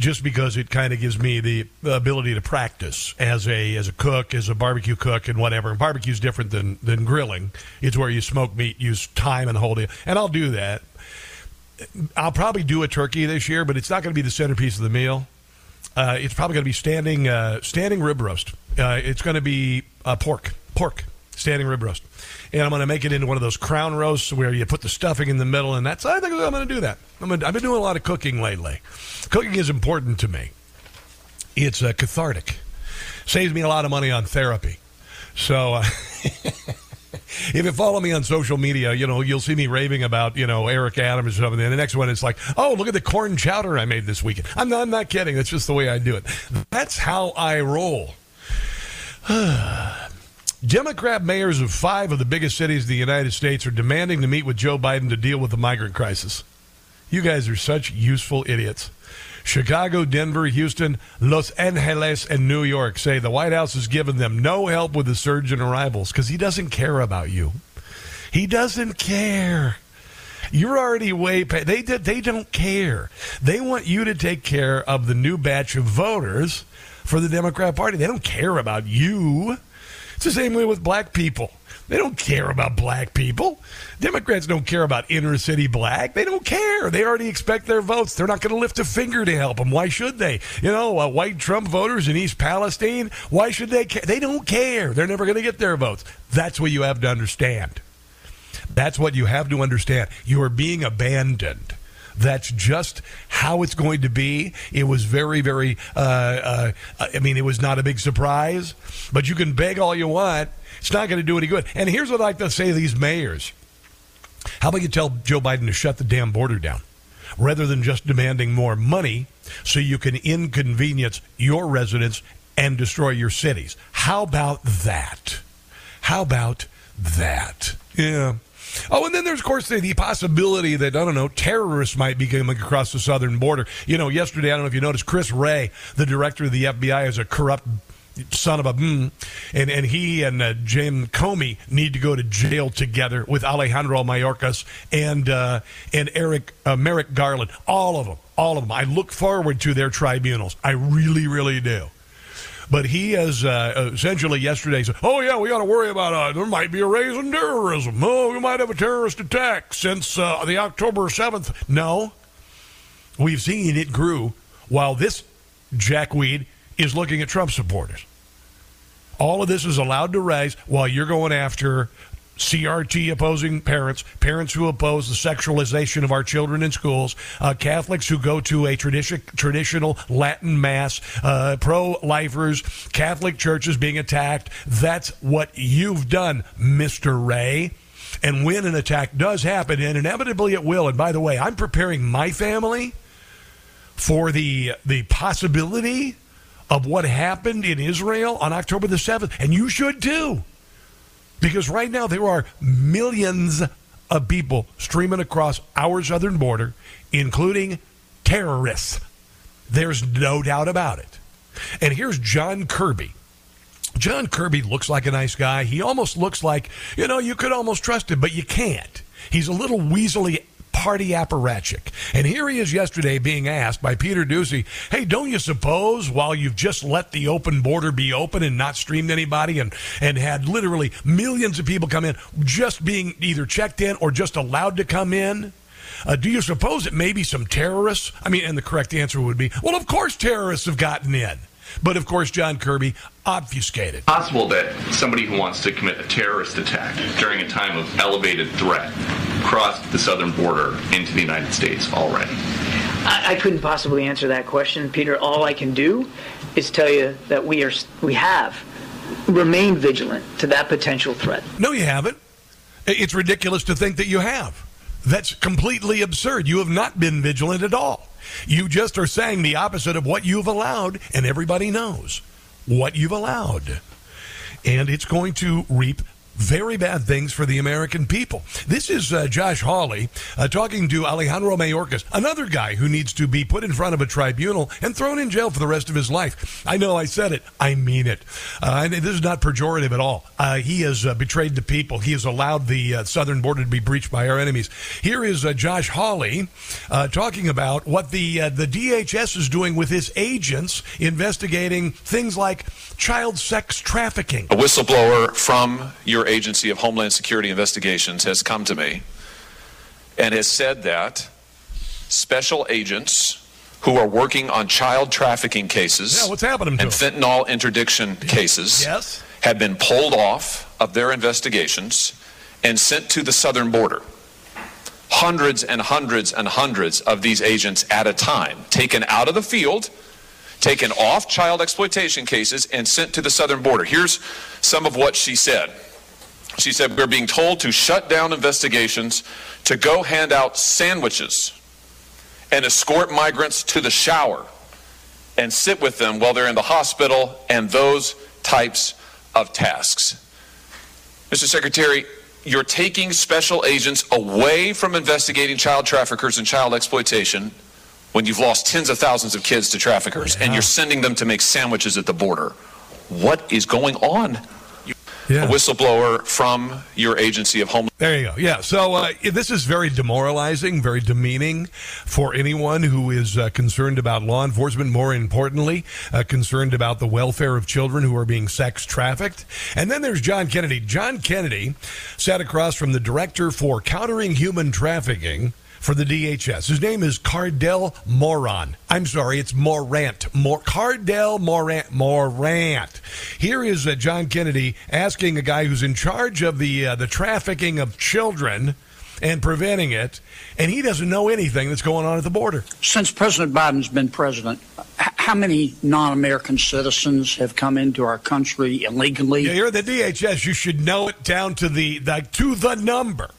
just because it kind of gives me the ability to practice as a cook, as a barbecue cook, and whatever. And barbecue is different than grilling. It's where you smoke meat, use time, and hold it. And I'll do that. I'll probably do a turkey this year, but it's not going to be the centerpiece of the meal. It's probably going to be standing rib roast. It's going to be pork. Standing rib roast. And I'm going to make it into one of those crown roasts where you put the stuffing in the middle, and that's, I think I'm going to do that. I've been doing a lot of cooking lately. Cooking is important to me. It's cathartic. Saves me a lot of money on therapy. So if you follow me on social media, you know, you'll see me raving about, you know, Eric Adams or something. And the next one is like, oh, look at the corn chowder I made this weekend. I'm not kidding. That's just the way I do it. That's how I roll. Democrat mayors of 5 of the biggest cities of the United States are demanding to meet with Joe Biden to deal with the migrant crisis. You guys are such useful idiots. Chicago, Denver, Houston, Los Angeles, and New York say the White House has given them no help with the surge in arrivals because he doesn't care about you. He doesn't care. You're already way past. They don't care. They want you to take care of the new batch of voters for the Democrat Party. They don't care about you. It's the same way with black people. They don't care about black people. Democrats don't care about inner city black. They don't care. They already expect their votes. They're not going to lift a finger to help them. Why should they? You know, white Trump voters in East Palestine, why should they care? They don't care. They're never going to get their votes. That's what you have to understand. That's what you have to understand. You are being abandoned. That's just how it's going to be. It was very, very, I mean, it was not a big surprise. But you can beg all you want. It's not going to do any good. And here's what I like to say to these mayors. How about you tell Joe Biden to shut the damn border down rather than just demanding more money so you can inconvenience your residents and destroy your cities? How about that? How about that? Yeah. Oh, and then there's, of course, the possibility that, I don't know, terrorists might be coming across the southern border. You know, yesterday, I don't know if you noticed, Chris Wray, the director of the FBI, is a corrupt son of a and he and James Comer need to go to jail together with Alejandro Mayorkas and Merrick Garland. All of them. I look forward to their tribunals. I really, really do. But he has essentially yesterday said, oh, yeah, we got to worry about there might be a raise in terrorism. Oh, we might have a terrorist attack since the October 7th. No, we've seen it grew while this jackweed is looking at Trump supporters. All of this is allowed to rise while you're going after CRT opposing parents, parents who oppose the sexualization of our children in schools, Catholics who go to a traditional Latin mass, pro-lifers, Catholic churches being attacked. That's what you've done, Mr. Ray. And when an attack does happen, and inevitably it will, and by the way, I'm preparing my family for the possibility of what happened in Israel on October the 7th, and you should too. Because right now there are millions of people streaming across our southern border, including terrorists. There's no doubt about it. And here's John Kirby. John Kirby looks like a nice guy. He almost looks like, you know, you could almost trust him, but you can't. He's a little weaselly party apparatchik. And here he is yesterday being asked by Peter Doocy, hey, don't you suppose while you've just let the open border be open and not streamed anybody and had literally millions of people come in just being either checked in or just allowed to come in, do you suppose it may be some terrorists? I mean, and the correct answer would be, well, of course terrorists have gotten in. But, of course, John Kirby obfuscated. It's possible that somebody who wants to commit a terrorist attack during a time of elevated threat crossed the southern border into the United States already. I couldn't possibly answer that question, Peter. All I can do is tell you that we have remained vigilant to that potential threat. No, you haven't. It's ridiculous to think that you have. That's completely absurd. You have not been vigilant at all. You just are saying the opposite of what you've allowed, and everybody knows what you've allowed. And it's going to reap very bad things for the American people. This is Josh Hawley talking to Alejandro Mayorkas, another guy who needs to be put in front of a tribunal and thrown in jail for the rest of his life. I know I said it. I mean it. And this is not pejorative at all. He has betrayed the people. He has allowed the southern border to be breached by our enemies. Here is Josh Hawley talking about what the DHS is doing with his agents investigating things like child sex trafficking. A whistleblower from your Agency of Homeland Security Investigations has come to me and has said that special agents who are working on child trafficking cases and fentanyl interdiction cases have been pulled off of their investigations and sent to the southern border. Hundreds and hundreds and hundreds of these agents at a time, taken out of the field, taken off child exploitation cases, and sent to the southern border. Here's some of what she said. She said, we're being told to shut down investigations, to go hand out sandwiches and escort migrants to the shower and sit with them while they're in the hospital and those types of tasks. Mr. Secretary, you're taking special agents away from investigating child traffickers and child exploitation when you've lost tens of thousands of kids to traffickers and you're sending them to make sandwiches at the border. What is going on? Yeah. A whistleblower from your Agency of Homeland. There you go. Yeah. So this is very demoralizing, very demeaning for anyone who is concerned about law enforcement, more importantly, concerned about the welfare of children who are being sex trafficked. And then there's John Kennedy. John Kennedy sat across from the director for countering human trafficking for the DHS. His name is Cardell Morant. I'm sorry, it's Morant. Cardell Morant. Here is John Kennedy asking a guy who's in charge of the trafficking of children and preventing it, and he doesn't know anything that's going on at the border. Since President Biden's been president, how many non-American citizens have come into our country illegally? Yeah, you're the DHS. You should know it down to the number.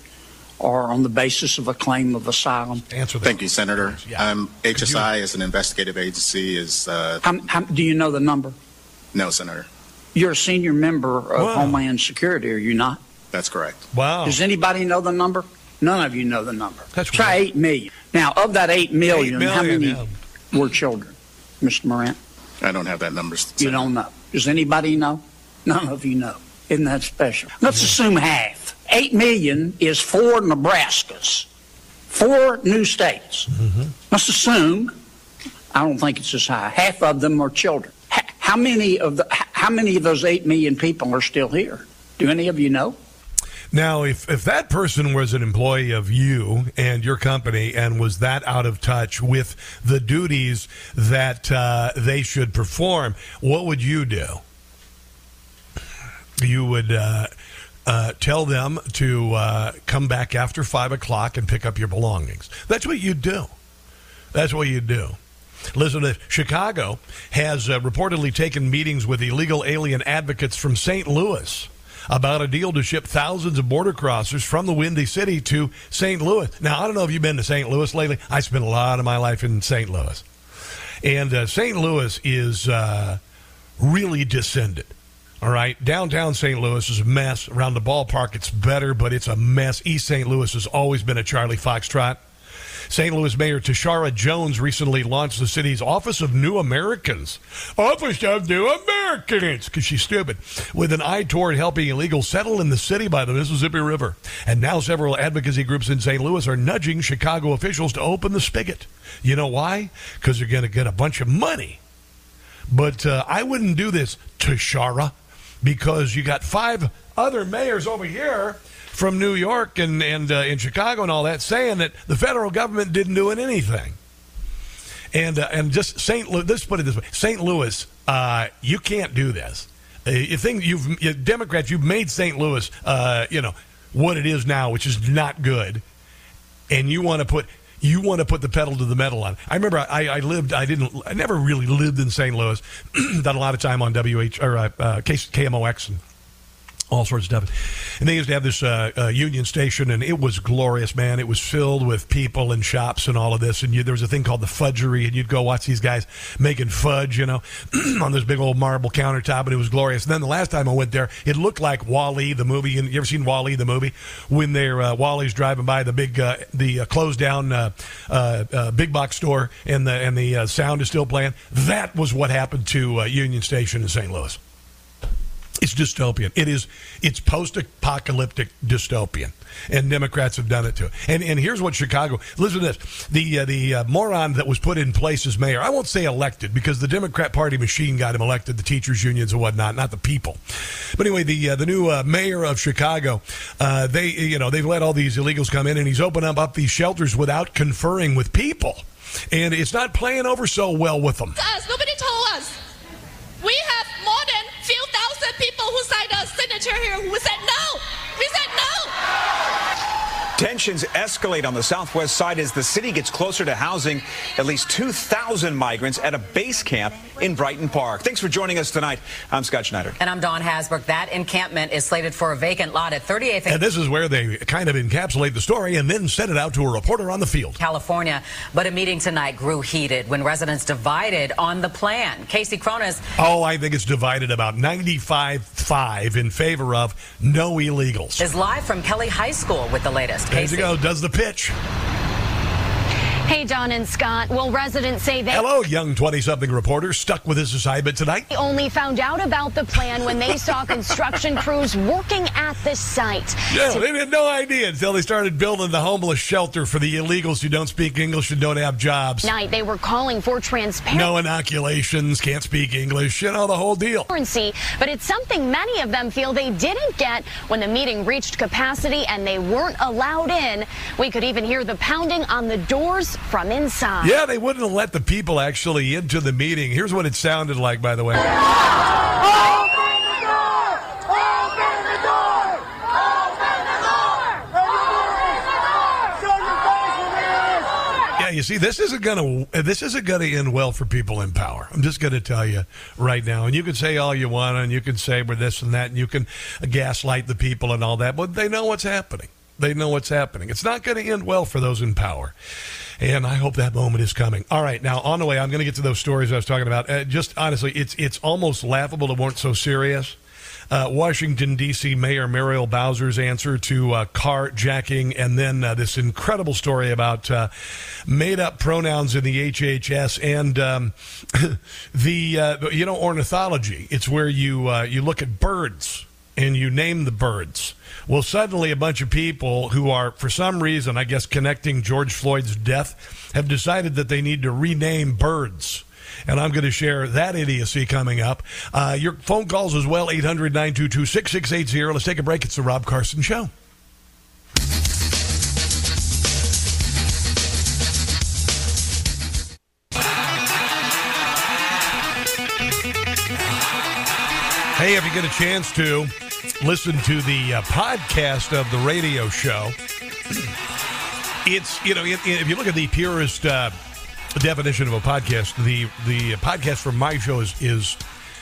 Or on the basis of a claim of asylum? Answer that. Thank you, Senator. Yeah. HSI as an investigative agency is... do you know the number? No, Senator. You're a senior member of Homeland Security, are you not? That's correct. Wow. Does anybody know the number? None of you know the number. That's right. Try 8 million. Now, of that 8 million, how many were children, Mr. Morant? I don't have that number. You don't know. Does anybody know? None of you know. Isn't that special? Let's assume half. 8 million is 4 Nebraskas, 4 new states. Mm-hmm. Let's assume, I don't think it's as high, half of them are children. How many of those 8 million people are still here? Do any of you know? Now, if that person was an employee of you and your company and was that out of touch with the duties that they should perform, what would you do? You would tell them to come back after 5 o'clock and pick up your belongings. That's what you do. That's what you do. Listen, Chicago has reportedly taken meetings with illegal alien advocates from St. Louis about a deal to ship thousands of border crossers from the Windy City to St. Louis. Now, I don't know if you've been to St. Louis lately. I spent a lot of my life in St. Louis. And St. Louis is really descended, all right? Downtown St. Louis is a mess. Around the ballpark, it's better, but it's a mess. East St. Louis has always been a Charlie Foxtrot. St. Louis Mayor Tashara Jones recently launched the city's Office of New Americans. Office of New Americans, because she's stupid, with an eye toward helping illegals settle in the city by the Mississippi River. And now several advocacy groups in St. Louis are nudging Chicago officials to open the spigot. You know why? Because they're going to get a bunch of money. But I wouldn't do this, Tashara, because you got 5 other mayors over here from New York and Chicago and all that, saying that the federal government didn't do anything. And just St. Louis, let's put it this way. St. Louis, you can't do this. Democrats, you've made St. Louis, what it is now, which is not good. And you want to put the pedal to the metal on. I remember I never really lived in St. Louis. Done a lot of time on KMOX and all sorts of stuff. And they used to have this Union Station, and it was glorious, man. It was filled with people and shops and all of this. And there was a thing called the fudgery, and you'd go watch these guys making fudge, on this big old marble countertop, and it was glorious. And then the last time I went there, it looked like WALL-E, the movie. You ever seen WALL-E, the movie? When WALL-E's driving by the big, closed down big box store, and the sound is still playing. That was what happened to Union Station in St. Louis. It's dystopian. It's post-apocalyptic dystopian, and Democrats have done it too. And here's what Chicago. Listen to this: the moron that was put in place as mayor. I won't say elected because the Democrat Party machine got him elected, the teachers' unions and whatnot, not the people. But anyway, the new mayor of Chicago, they've let all these illegals come in, and he's opened up these shelters without conferring with people, and it's not playing over so well with them. Nobody told us. We have more than a few thousand people who signed a signature here who said no. We said no. Tensions escalate on the southwest side as the city gets closer to housing at least 2,000 migrants at a base camp in Brighton Park. Thanks for joining us tonight. I'm Scott Schneider. And I'm Dawn Hasbrook. That encampment is slated for a vacant lot at 38th. And this is where they kind of encapsulate the story and then send it out to a reporter on the field. California, but a meeting tonight grew heated when residents divided on the plan. Casey Cronus. Oh, I think it's divided about 95-5 in favor of no illegals. Is live from Kelly High School with the latest. There Casey. You go. Does the pitch. Hey, John and Scott. Well, residents say they... Hello, young 20-something reporter stuck with his assignment tonight. They only found out about the plan when they saw construction crews working at the site. Yeah, they had no idea until they started building the homeless shelter for the illegals who don't speak English and don't have jobs. Night, they were calling for transparency. No inoculations, can't speak English, you know, the whole deal. But it's something many of them feel they didn't get when the meeting reached capacity and they weren't allowed in. We could even hear the pounding on the doors from inside. Yeah, they wouldn't let the people actually into the meeting. Here's what it sounded like, by the way. Open the door! Open the door! Open the door! Show your face in here! Yeah, you see, this isn't gonna end well for people in power. I'm just gonna tell you right now. And you can say all you want, and you can say we're this and that, and you can gaslight the people and all that, but they know what's happening. They know what's happening. It's not going to end well for those in power. And I hope that moment is coming. All right, now, on the way, I'm going to get to those stories I was talking about. Just honestly, it's almost laughable to weren't so serious. Washington, D.C. Mayor Muriel Bowser's answer to carjacking, and then this incredible story about made-up pronouns in the HHS and ornithology. It's where you look at birds and you name the birds. Well, suddenly a bunch of people who are, for some reason, I guess, connecting George Floyd's death, have decided that they need to rename birds. And I'm going to share that idiocy coming up. Your phone calls as well, 800-922-6680. Let's take a break. It's the Rob Carson Show. Hey, if you get a chance to listen to the podcast of the radio show, it's, you know, if you look at the purest definition of a podcast, the podcast from my show is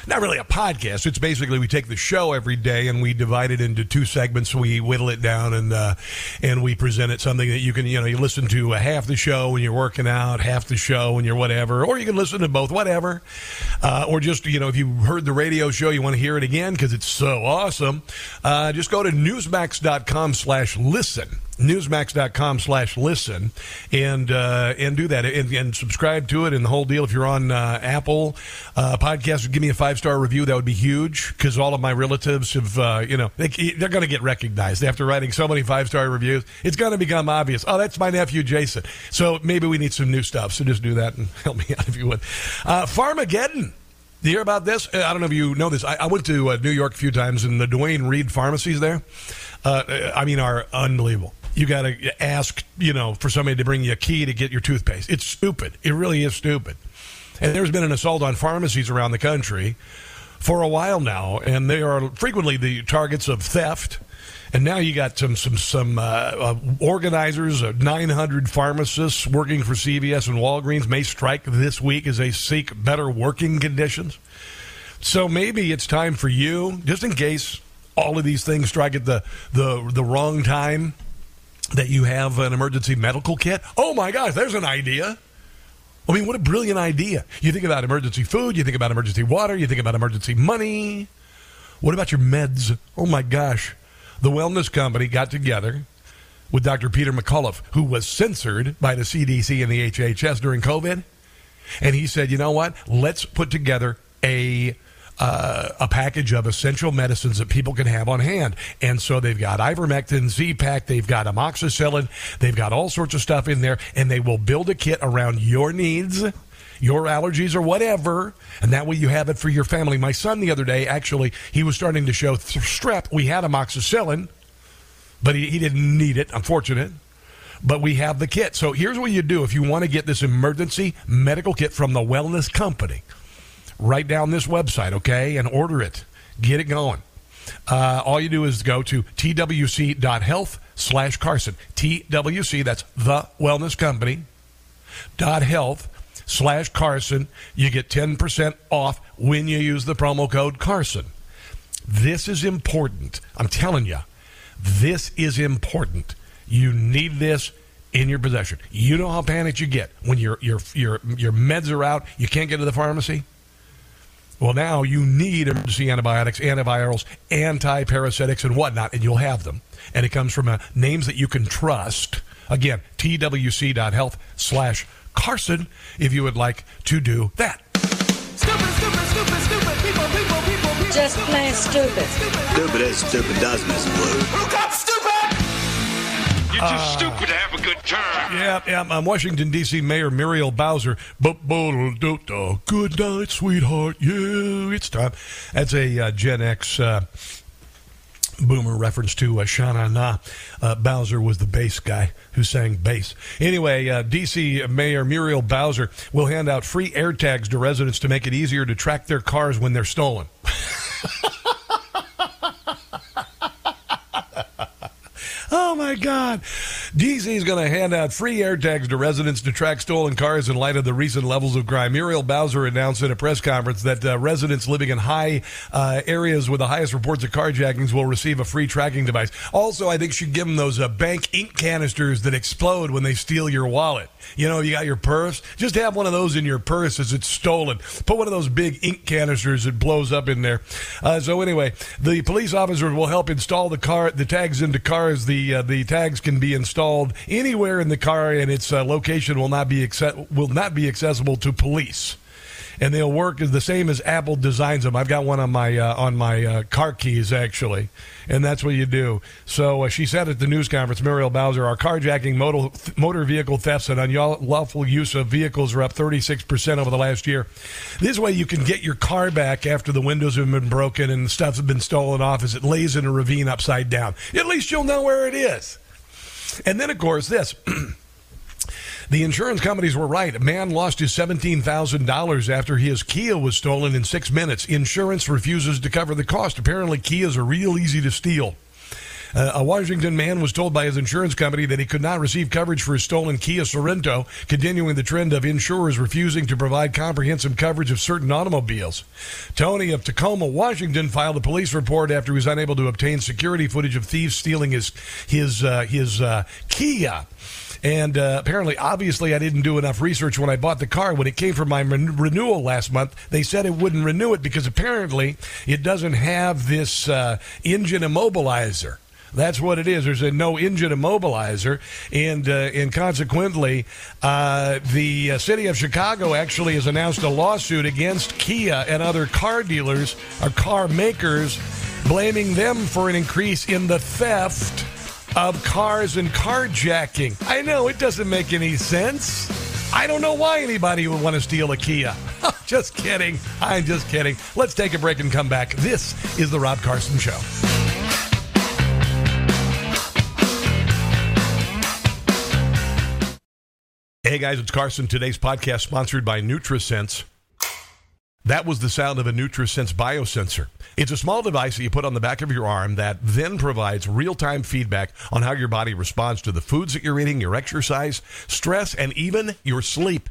not really a podcast. It's basically we take the show every day and we divide it into two segments. We whittle it down and we present it something that you can, you listen to half the show when you're working out, half the show when you're whatever, or you can listen to both, whatever. Or just, if you heard the radio show, you want to hear it again because it's so awesome, just go to newsmax.com/listen. Newsmax.com/listen and do that and subscribe to it and the whole deal. If you're on Apple Podcasts, give me a 5-star review. That would be huge because all of my relatives have, they're going to get recognized after writing so many 5-star reviews. It's going to become obvious. Oh, that's my nephew, Jason. So maybe we need some new stuff. So just do that and help me out if you would. Farmageddon. You hear about this? I don't know if you know this. I went to New York a few times, and the Duane Reade pharmacies there, are unbelievable. You got to ask, for somebody to bring you a key to get your toothpaste. It's stupid. It really is stupid. And there's been an assault on pharmacies around the country for a while now, and they are frequently the targets of theft. And now you got some organizers, 900 pharmacists working for CVS and Walgreens may strike this week as they seek better working conditions. So maybe it's time for you, just in case all of these things strike at the wrong time, that you have an emergency medical kit. Oh, my gosh, there's an idea. I mean, what a brilliant idea. You think about emergency food. You think about emergency water. You think about emergency money. What about your meds? Oh, my gosh. The Wellness Company got together with Dr. Peter McCullough, who was censored by the CDC and the HHS during COVID. And he said, you know what? Let's put together a package of essential medicines that people can have on hand. And so they've got ivermectin, Z-Pak, they've got amoxicillin, they've got all sorts of stuff in there, and they will build a kit around your needs, your allergies, or whatever, and that way you have it for your family. My son the other day, actually, he was starting to show strep. We had amoxicillin, but he didn't need it, unfortunate. But we have the kit. So here's what you do if you want to get this emergency medical kit from the Wellness Company. Write down this website, okay, and order it. Get it going. All you do is go to twc.health/Carson. TWC, that's the Wellness Company, .health/Carson. You get 10% off when you use the promo code Carson. This is important. I'm telling you, this is important. You need this in your possession. You know how panicked you get when your meds are out, you can't get to the pharmacy. Well, now you need emergency antibiotics, antivirals, anti-parasitics, and whatnot, and you'll have them. And it comes from names that you can trust, Again, twc.health/Carson if you would like to do that. Stupid people. Just plain stupid. Stupid is stupid, does Miss Blue. Who got stupid? You're too stupid to have a good time. Yeah, Washington, D.C. Mayor Muriel Bowser. Good night, sweetheart. Yeah, it's time. That's a Gen X boomer reference to Sha-na-na. Bowser was the bass guy who sang bass. Anyway, D.C. Mayor Muriel Bowser will hand out free air tags to residents to make it easier to track their cars when they're stolen. Oh, my God. D.C. is going to hand out free air tags to residents to track stolen cars in light of the recent levels of crime. Muriel Bowser announced at a press conference that residents living in high areas with the highest reports of carjackings will receive a free tracking device. Also, I think she'd give them those bank ink canisters that explode when they steal your wallet. You know, you got your purse. Just have one of those in your purse as it's stolen. Put one of those big ink canisters that blows up in there. So anyway, the police officers will help install the tags into cars. The tags can be installed anywhere in the car, and its location will not be accessible to police. And they'll work the same as Apple designs them. I've got one on my car keys, actually, and that's what you do. So she said at the news conference, Muriel Bowser, our carjacking, motor vehicle thefts, and unlawful use of vehicles are up 36% over the last year. This way you can get your car back after the windows have been broken and the stuff has been stolen off as it lays in a ravine upside down. At least you'll know where it is. And then, of course, this... The insurance companies were right. A man lost his $17,000 after his Kia was stolen in 6 minutes. Insurance refuses to cover the cost. Apparently, Kias are real easy to steal. A Washington man was told by his insurance company that he could not receive coverage for his stolen Kia Sorento, continuing the trend of insurers refusing to provide comprehensive coverage of certain automobiles. Tony of Tacoma, Washington, filed a police report after he was unable to obtain security footage of thieves stealing his Kia. And obviously, I didn't do enough research when I bought the car. When it came for my renewal last month, they said it wouldn't renew it because apparently it doesn't have this engine immobilizer. That's what it is. There's a no engine immobilizer, and consequently, the city of Chicago actually has announced a lawsuit against Kia and other car dealers or car makers, blaming them for an increase in the theft of cars and carjacking. I know, it doesn't make any sense. I don't know why anybody would want to steal a Kia. Just kidding. I'm just kidding. Let's take a break and come back. This is The Rob Carson Show. Hey guys, it's Carson. Today's podcast sponsored by NutriSense. That was the sound of a NutriSense biosensor. It's a small device that you put on the back of your arm that then provides real-time feedback on how your body responds to the foods that you're eating, your exercise, stress, and even your sleep.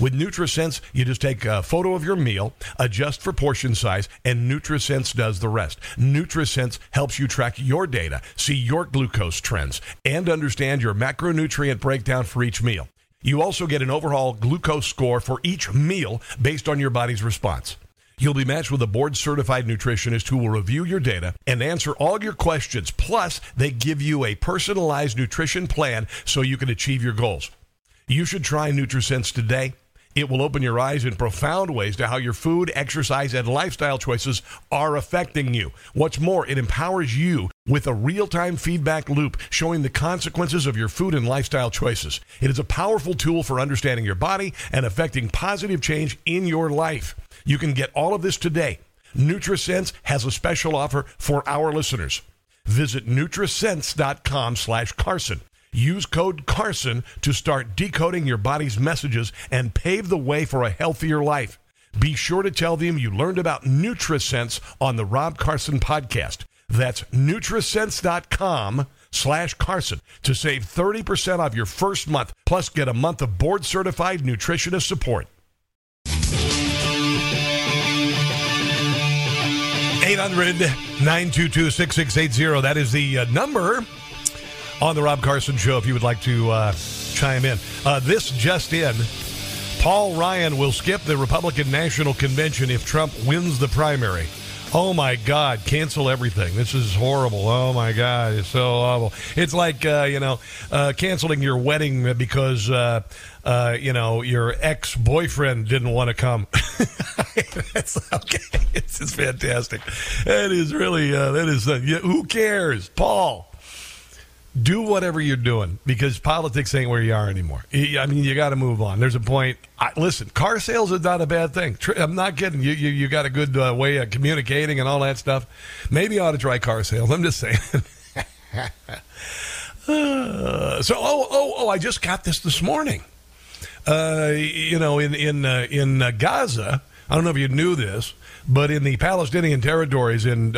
With NutriSense, you just take a photo of your meal, adjust for portion size, and NutriSense does the rest. NutriSense helps you track your data, see your glucose trends, and understand your macronutrient breakdown for each meal. You also get an overall glucose score for each meal based on your body's response. You'll be matched with a board-certified nutritionist who will review your data and answer all your questions. Plus, they give you a personalized nutrition plan so you can achieve your goals. You should try NutriSense today. It will open your eyes in profound ways to how your food, exercise, and lifestyle choices are affecting you. What's more, it empowers you with a real-time feedback loop showing the consequences of your food and lifestyle choices. It is a powerful tool for understanding your body and affecting positive change in your life. You can get all of this today. NutriSense has a special offer for our listeners. Visit NutriSense.com/Carson. Use code Carson to start decoding your body's messages and pave the way for a healthier life. Be sure to tell them you learned about NutriSense on the Rob Carson podcast. That's NutriSense.com/Carson to save 30% off your first month, plus get a month of board-certified nutritionist support. 800-922-6680. That is the number on the Rob Carson Show if you would like to chime in. This just in, Paul Ryan will skip the Republican National Convention if Trump wins the primary. oh my God, cancel everything. This is horrible. Oh my God, it's so horrible. It's like, canceling your wedding because, your ex-boyfriend didn't want to come. That's okay. It's just fantastic. That is really, who cares? Paul, do whatever you're doing because politics ain't where you are anymore. I mean, you got to move on. There's a point. Listen, car sales are not a bad thing. I'm not kidding. You got a good way of communicating and all that stuff. Maybe you ought to try car sales. I'm just saying. I just got this morning. In Gaza, I don't know if you knew this, but in the Palestinian territories on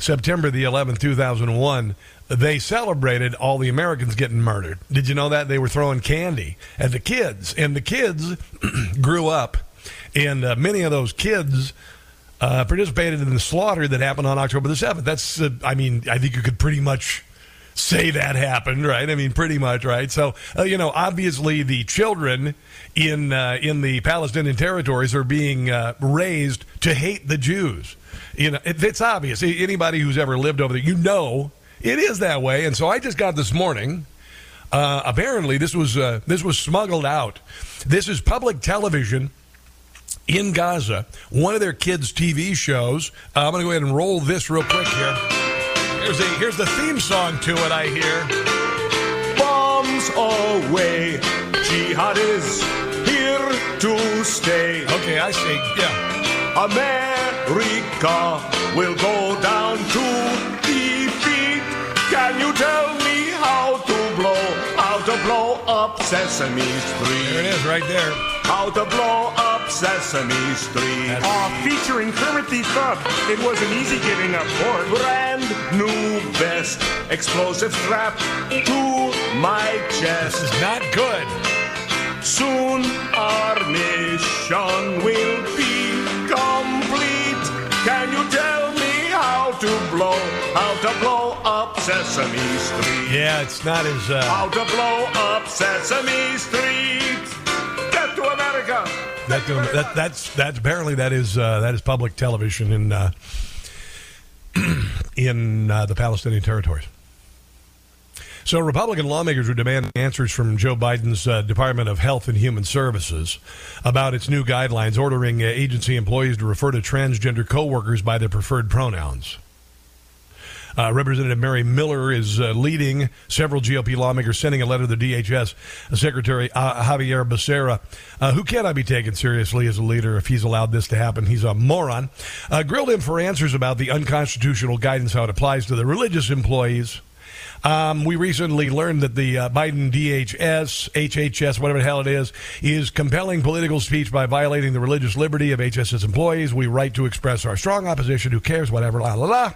September the 11th, 2001, they celebrated all the Americans getting murdered. Did you know that? They were throwing candy at the kids. And the kids grew up, and many of those kids participated in the slaughter that happened on October the 7th. That's, I think you could pretty much say that happened, right? I mean, pretty much, right? So, obviously the children in the Palestinian territories are being raised to hate the Jews. You know, it's obvious. Anybody who's ever lived over there, it is that way, and so I just got this morning. Apparently, this was smuggled out. This is public television in Gaza. One of their kids' TV shows. I'm going to go ahead and roll this real quick here. Here's the theme song to it. I hear bombs away, jihad is here to stay. Okay, I see. Yeah, America will go down to defeat. Can you tell me how to blow up Sesame Street? There it is, right there. How to blow up Sesame Street. Featuring Kermit the Frog. It was an easy giving up for brand new vest. Explosive strapped to my chest. This is not good. Soon our nation will be complete. Can you tell me how to blow up Sesame Street? Yeah, it's not as... How to blow up Sesame Street. Death to America. That is public television in the Palestinian territories. So Republican lawmakers were demanding answers from Joe Biden's Department of Health and Human Services about its new guidelines ordering agency employees to refer to transgender coworkers by their preferred pronouns. Representative Mary Miller is leading several GOP lawmakers sending a letter to the DHS Secretary Javier Becerra, who cannot be taken seriously as a leader if he's allowed this to happen. He's a moron. Grilled him for answers about the unconstitutional guidance, how it applies to the religious employees. We recently learned that the Biden DHS, HHS, whatever the hell it is compelling political speech by violating the religious liberty of HHS employees. We right to express our strong opposition. Who cares? Whatever. La, la, la.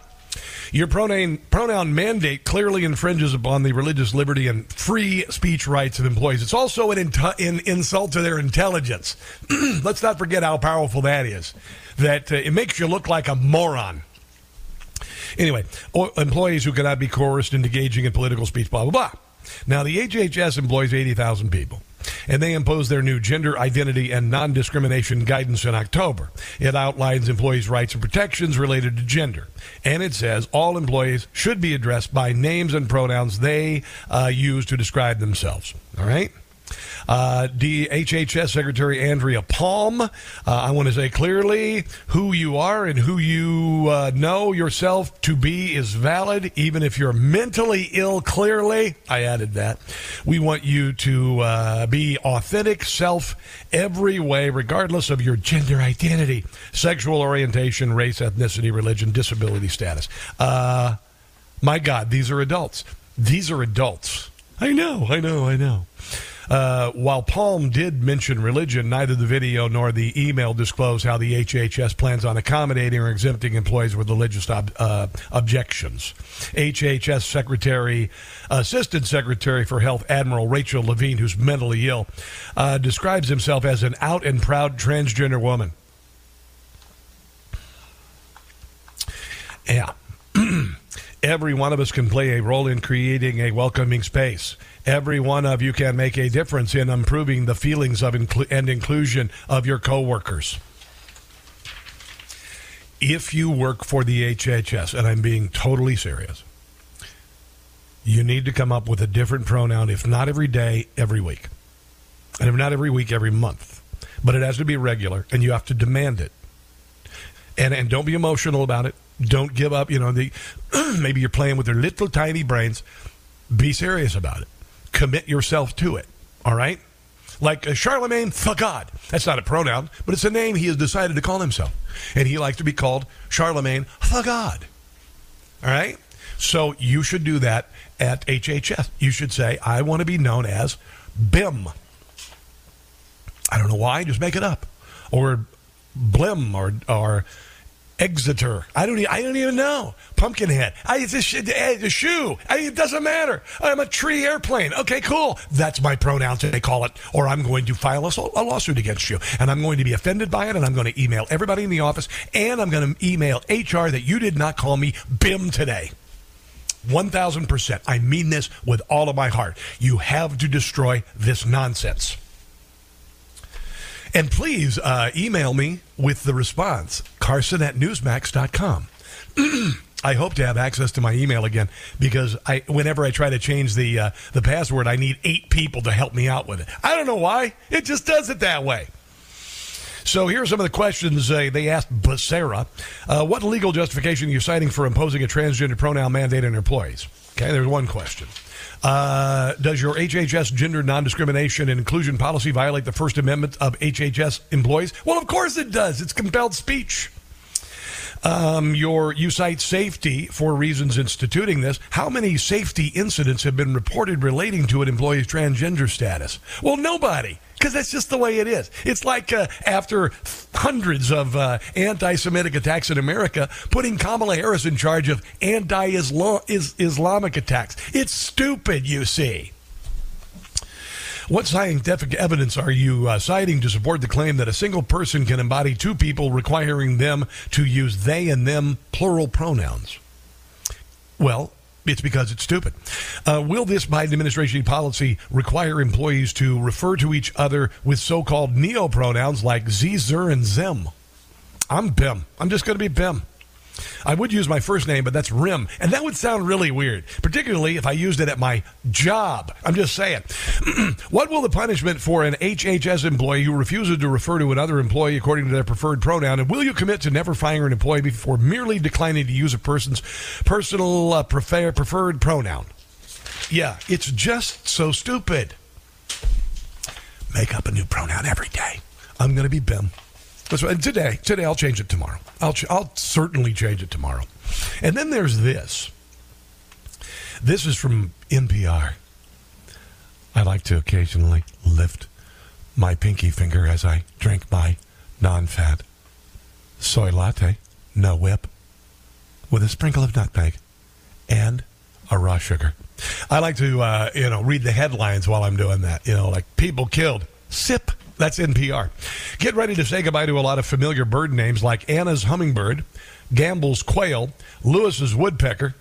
Your pronoun mandate clearly infringes upon the religious liberty and free speech rights of employees. It's also an insult to their intelligence. Let's not forget how powerful that is. That it makes you look like a moron. Anyway, employees who cannot be coerced into engaging in political speech, blah, blah, blah. Now, the HHS employs 80,000 people, and they imposed their new gender identity and non-discrimination guidance in October. It outlines employees' rights and protections related to gender, and it says all employees should be addressed by names and pronouns they use to describe themselves, all right? HHS Secretary Andrea Palm, I want to say clearly who you are and who you know yourself to be is valid, even if you're mentally ill, clearly. I added that. We want you to be authentic self every way, regardless of your gender identity, sexual orientation, race, ethnicity, religion, disability status. My God, these are adults. These are adults. I know. While Palm did mention religion, neither the video nor the email disclose how the HHS plans on accommodating or exempting employees with religious objections. HHS Assistant Secretary for Health Admiral Rachel Levine, who's mentally ill, describes himself as an out and proud transgender woman. Yeah. Every one of us can play a role in creating a welcoming space. Every one of you can make a difference in improving the feelings of inclusion of your coworkers. If you work for the HHS, and I'm being totally serious, you need to come up with a different pronoun, if not every day, every week. And if not every week, every month. But it has to be regular, and you have to demand it. And don't be emotional about it. Don't give up. You know, maybe you're playing with their little tiny brains. Be serious about it. Commit yourself to it, all right? Like Charlemagne the God. That's not a pronoun, but it's a name he has decided to call himself. And he likes to be called Charlemagne the God, all right? So you should do that at HHS. You should say, I want to be known as BIM. I don't know why. Just make it up. Or Blim or Exeter. I don't even know. Pumpkinhead. It's a shoe. It doesn't matter. I'm a tree airplane. Okay, cool. That's my pronoun, they call it. Or I'm going to file a lawsuit against you. And I'm going to be offended by it. And I'm going to email everybody in the office. And I'm going to email HR that you did not call me BIM today. 1,000%. I mean this with all of my heart. You have to destroy this nonsense. And please email me with the response, carson@newsmax.com. I hope to have access to my email again, because whenever I try to change the password, I need 8 people to help me out with it. I don't know why. It just does it that way. So here are some of the questions they asked Becerra. What legal justification are you citing for imposing a transgender pronoun mandate on employees? Okay, there's one question. Does your HHS gender non-discrimination and inclusion policy violate the First Amendment of HHS employees? Well, of course it does. It's compelled speech. You cite safety for reasons instituting this. How many safety incidents have been reported relating to an employee's transgender status? Well, nobody, because that's just the way it is. It's like after hundreds of anti-Semitic attacks in America, putting Kamala Harris in charge of anti-Islamic attacks. It's stupid, you see. What scientific evidence are you citing to support the claim that a single person can embody 2 people, requiring them to use they and them plural pronouns? Well, it's because it's stupid. Will this Biden administration policy require employees to refer to each other with so-called neopronouns like ze, zer, and zem? I'm Bim. I'm just going to be Bim. I would use my first name, but that's Rim. And that would sound really weird, particularly if I used it at my job. I'm just saying. What will the punishment for an HHS employee who refuses to refer to another employee according to their preferred pronoun? And will you commit to never firing an employee before merely declining to use a person's personal preferred pronoun? Yeah, it's just so stupid. Make up a new pronoun every day. I'm going to be Bim. Today, I'll change it tomorrow. I'll certainly change it tomorrow. And then there's this. This is from NPR. I like to occasionally lift my pinky finger as I drink my non-fat soy latte, no whip, with a sprinkle of nutmeg and a raw sugar. I like to, read the headlines while I'm doing that. You know, like people killed. Sip. That's NPR. Get ready to say goodbye to a lot of familiar bird names like Anna's hummingbird, Gamble's quail, Lewis's woodpecker,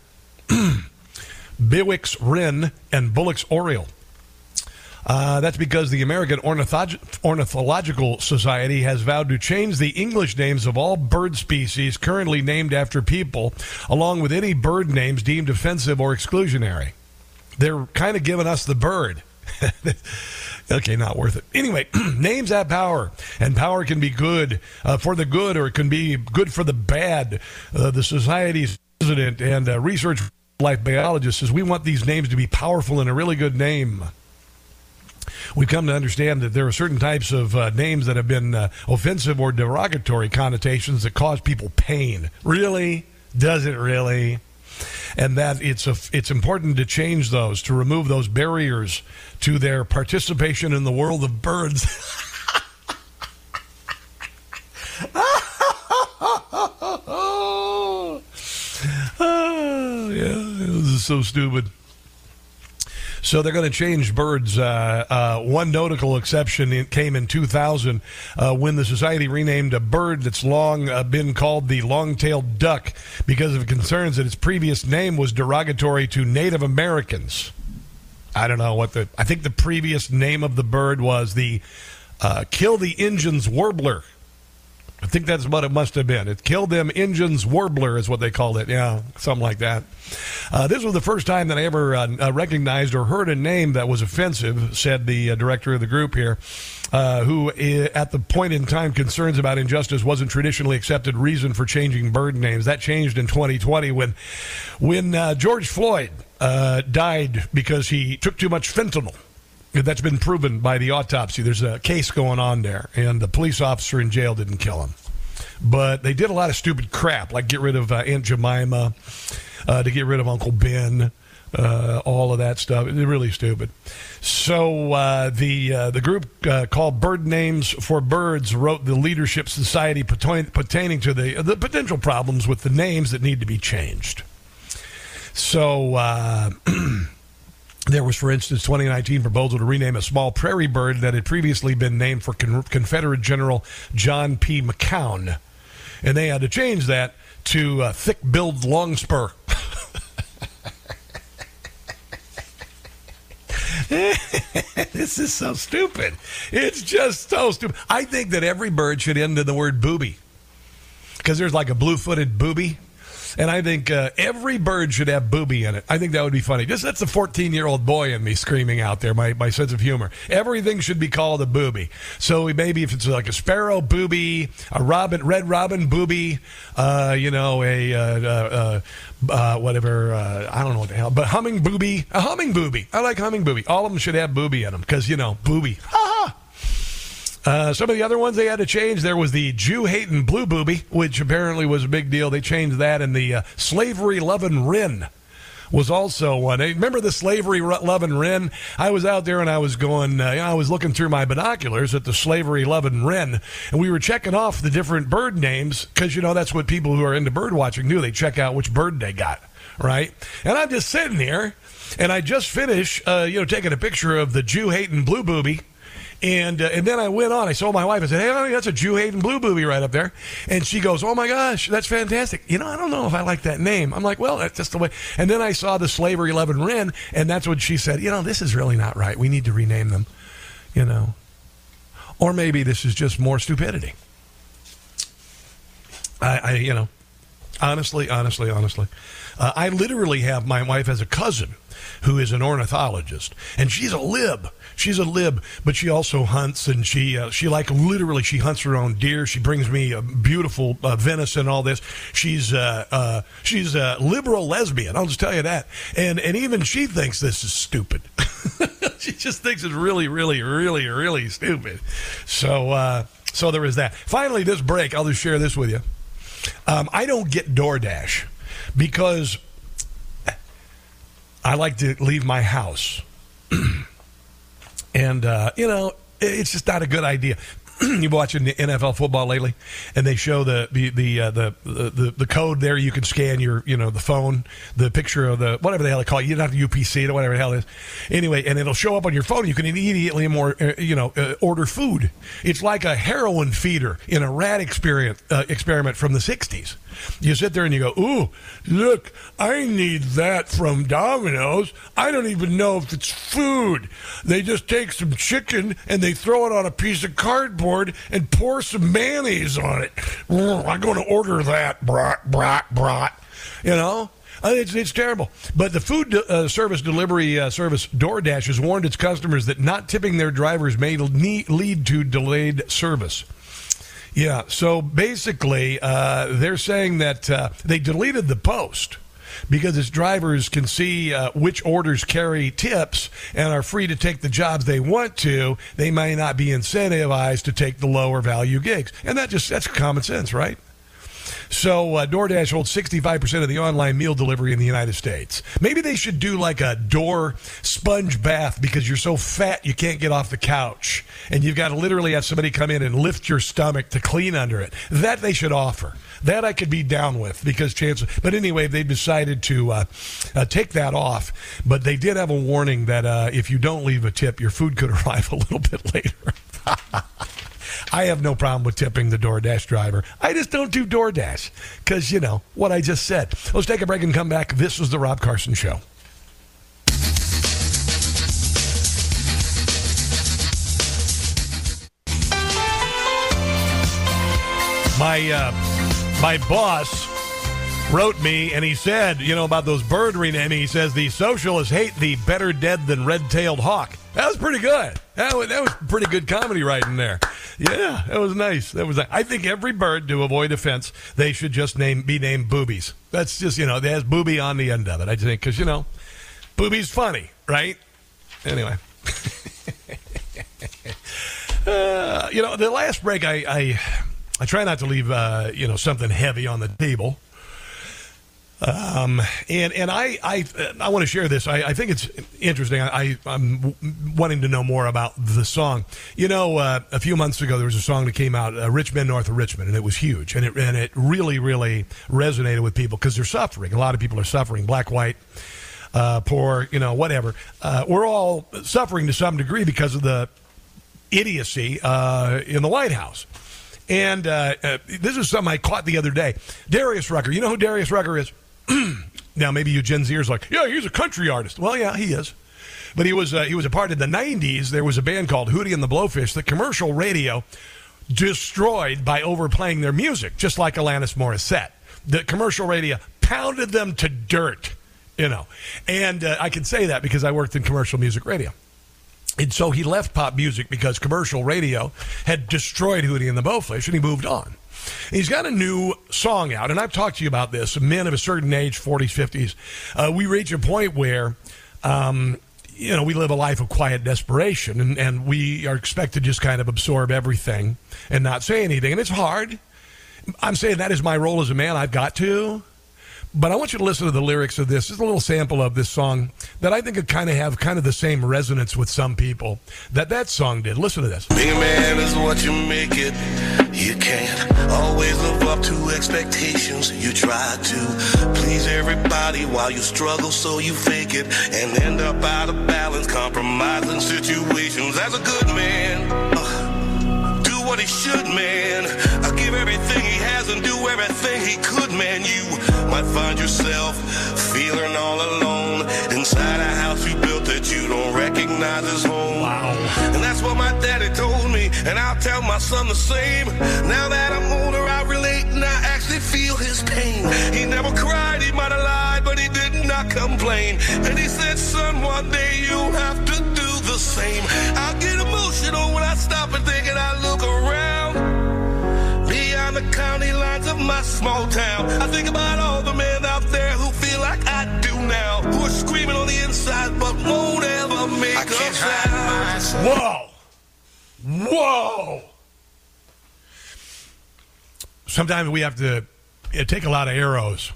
Bewick's wren, and Bullock's oriole. That's because the American Ornithological Society has vowed to change the English names of all bird species currently named after people, along with any bird names deemed offensive or exclusionary. They're kind of giving us the bird. Okay, not worth it. Anyway, names have power, and power can be good for the good, or it can be good for the bad. The society's president and research life biologist says we want these names to be powerful and a really good name. We've come to understand that there are certain types of names that have been offensive or derogatory connotations that cause people pain. Really? Does it really? And that it's important to change those, to remove those barriers to their participation in the world of birds. Yeah, this is so stupid. So they're going to change birds. One notable exception came in 2000 when the society renamed a bird that's long been called the long-tailed duck because of concerns that its previous name was derogatory to Native Americans. I don't know what I think the previous name of the bird was the Kill the Indians Warbler. I think that's what it must have been. It killed them engines warbler is what they called it. Yeah, something like that. This was the first time that I ever recognized or heard a name that was offensive, said the director of the group here, who at the point in time concerns about injustice wasn't traditionally accepted reason for changing bird names. That changed in 2020 when George Floyd died because he took too much fentanyl. That's been proven by the autopsy. There's a case going on there, and the police officer in jail didn't kill him. But they did a lot of stupid crap, like get rid of Aunt Jemima, to get rid of Uncle Ben, all of that stuff. It's really stupid. So the group called Bird Names for Birds wrote the Leadership Society pertaining to the potential problems with the names that need to be changed. So... there was, for instance, 2019 proposal to rename a small prairie bird that had previously been named for Confederate General John P. McCown. And they had to change that to thick-billed longspur. This is so stupid. It's just so stupid. I think that every bird should end in the word booby. Because there's like a blue-footed booby. And I think every bird should have booby in it. I think that would be funny. Just that's the 14-year-old boy in me screaming out there, my sense of humor. Everything should be called a booby. So maybe if it's like a sparrow booby, a robin, red robin booby, I don't know what the hell, but humming booby, a humming booby. I like humming booby. All of them should have booby in them because, booby. Ha ha. Some of the other ones they had to change, there was the Jew-hating blue booby, which apparently was a big deal. They changed that, and the slavery-loving wren was also one. Remember the slavery-loving wren? I was out there, and I was going, I was looking through my binoculars at the slavery-loving wren, and we were checking off the different bird names, because, that's what people who are into bird watching do. They check out which bird they got, right? And I'm just sitting here, and I just finished, taking a picture of the Jew-hating blue booby. And then I went on. I saw my wife. I said, "Hey, honey, that's a Jew-hating blue booby right up there." And she goes, "Oh my gosh, that's fantastic. I don't know if I like that name." I'm like, "Well, that's just the way." And then I saw the slavery-loving wren, and that's when she said, "This is really not right. We need to rename them." Or maybe this is just more stupidity. I honestly. I literally have my wife as a cousin who is an ornithologist, and she's a lib. She's a lib, but she also hunts, and she hunts her own deer. She brings me a beautiful venison, all this. She's a liberal lesbian. I'll just tell you that. And even she thinks this is stupid. She just thinks it's really, really, really, really stupid. So there is that. Finally, this break, I'll just share this with you. I don't get DoorDash because I like to leave my house. And, it's just not a good idea. You've been watching the NFL football lately, and they show the code there. You can scan your, the phone, the picture of the, whatever the hell they call it. You don't have to UPC it, whatever the hell it is. Anyway, and it'll show up on your phone. You can immediately order food. It's like a heroin feeder in a rat experiment from the 60s. You sit there and you go, "Ooh, look, I need that from Domino's. I don't even know if it's food. They just take some chicken and they throw it on a piece of cardboard and pour some mayonnaise on it. I'm going to order that, brat. It's terrible." But the food service delivery service DoorDash has warned its customers that not tipping their drivers may lead to delayed service. Yeah, so basically they're saying that they deleted the post because its drivers can see which orders carry tips and are free to take the jobs they want to. They may not be incentivized to take the lower value gigs. And that's common sense, right? So DoorDash holds 65% of the online meal delivery in the United States. Maybe they should do like a door sponge bath because you're so fat you can't get off the couch. And you've got to literally have somebody come in and lift your stomach to clean under it. That they should offer. That I could be down with because chances. But anyway, they decided to take that off. But they did have a warning that if you don't leave a tip, your food could arrive a little bit later. I have no problem with tipping the DoorDash driver. I just don't do DoorDash because, what I just said. Let's take a break and come back. This is the Rob Carson Show. My boss wrote me, and he said, you know, about those bird renames, he says, the socialists hate the better dead than red-tailed hawk. That was pretty good. That was pretty good comedy writing there. Yeah, that was nice. That was. I think every bird, to avoid offense, they should just be named Boobies. That's just, you know, there's Booby on the end of it, I think, because, you know, Booby's funny, right? Anyway. You know, the last break, I try not to leave, you know, something heavy on the table. And I want to share this. I think it's interesting. I'm wanting to know more about the song. You know, a few months ago, there was a song that came out, Rich Men North of Richmond, and it was huge. And it really, really resonated with people because they're suffering. A lot of people are suffering, black, white, poor, you know, whatever. We're all suffering to some degree because of the idiocy in the White House. And this is something I caught the other day. Darius Rucker. You know who Darius Rucker is? Now, maybe you Gen Zers like, yeah, he's a country artist. Well, yeah, he is. But he was a part in the 90s. There was a band called Hootie and the Blowfish that commercial radio destroyed by overplaying their music, just like Alanis Morissette. The commercial radio pounded them to dirt, you know. And I can say that because I worked in commercial music radio. And so he left pop music because commercial radio had destroyed Hootie and the Blowfish, and he moved on. He's got a new song out, and I've talked to you about this. Men of a certain age, 40s, 50s, we reach a point where, you know, we live a life of quiet desperation, and we are expected to just kind of absorb everything and not say anything. And it's hard. I'm saying that is my role as a man. I've got to. But I want you to listen to the lyrics of this. Just a little sample of this song that I think could kind of have kind of the same resonance with some people that song did. Listen to this. Being a man is what you make it. You can't always live up to expectations. You try to please everybody while you struggle, so you fake it and end up out of balance, compromising situations. As a good man, do what he should, man. Give everything he has and do everything he could, man. You might find yourself feeling all alone inside a house you built that you don't recognize as home. Wow. And that's what my daddy told me, and I'll tell my son the same. Now that I'm older, I relate and I actually feel his pain. He never cried, he might have lied, but he did not complain. And he said, son, one day you'll have to do the same. I get emotional when I stop and think, and I look around the county lines of my small town. I think about all the men out there who feel like I do now, who are screaming on the inside but won't ever make a sound. Whoa! Sometimes we have to take a lot of arrows.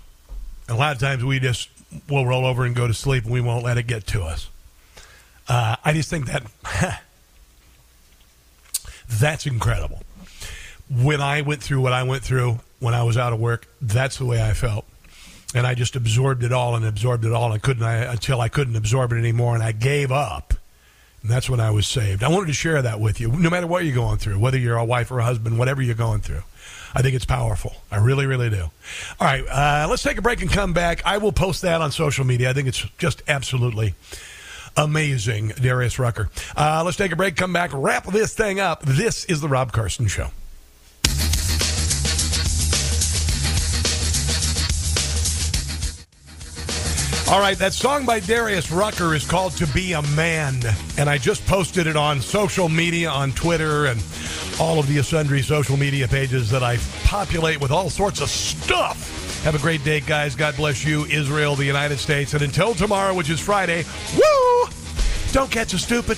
A lot of times we just will roll over and go to sleep, and we won't let it get to us. I just think that that's incredible. When I went through what I went through when I was out of work, that's the way I felt. And I just absorbed it all. Until I couldn't absorb it anymore, and I gave up. And that's when I was saved. I wanted to share that with you, no matter what you're going through, whether you're a wife or a husband, whatever you're going through. I think it's powerful. I really, really do. All right, let's take a break and come back. I will post that on social media. I think it's just absolutely amazing, Darius Rucker. Let's take a break, come back, wrap this thing up. This is The Rob Carson Show. All right, that song by Darius Rucker is called To Be a Man, and I just posted it on social media, on Twitter, and all of the sundry social media pages that I populate with all sorts of stuff. Have a great day, guys. God bless you, Israel, the United States, and until tomorrow, which is Friday, woo! Don't catch a stupid...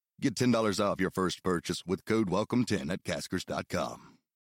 Get $10 off your first purchase with code WELCOME10 at Caskers.com.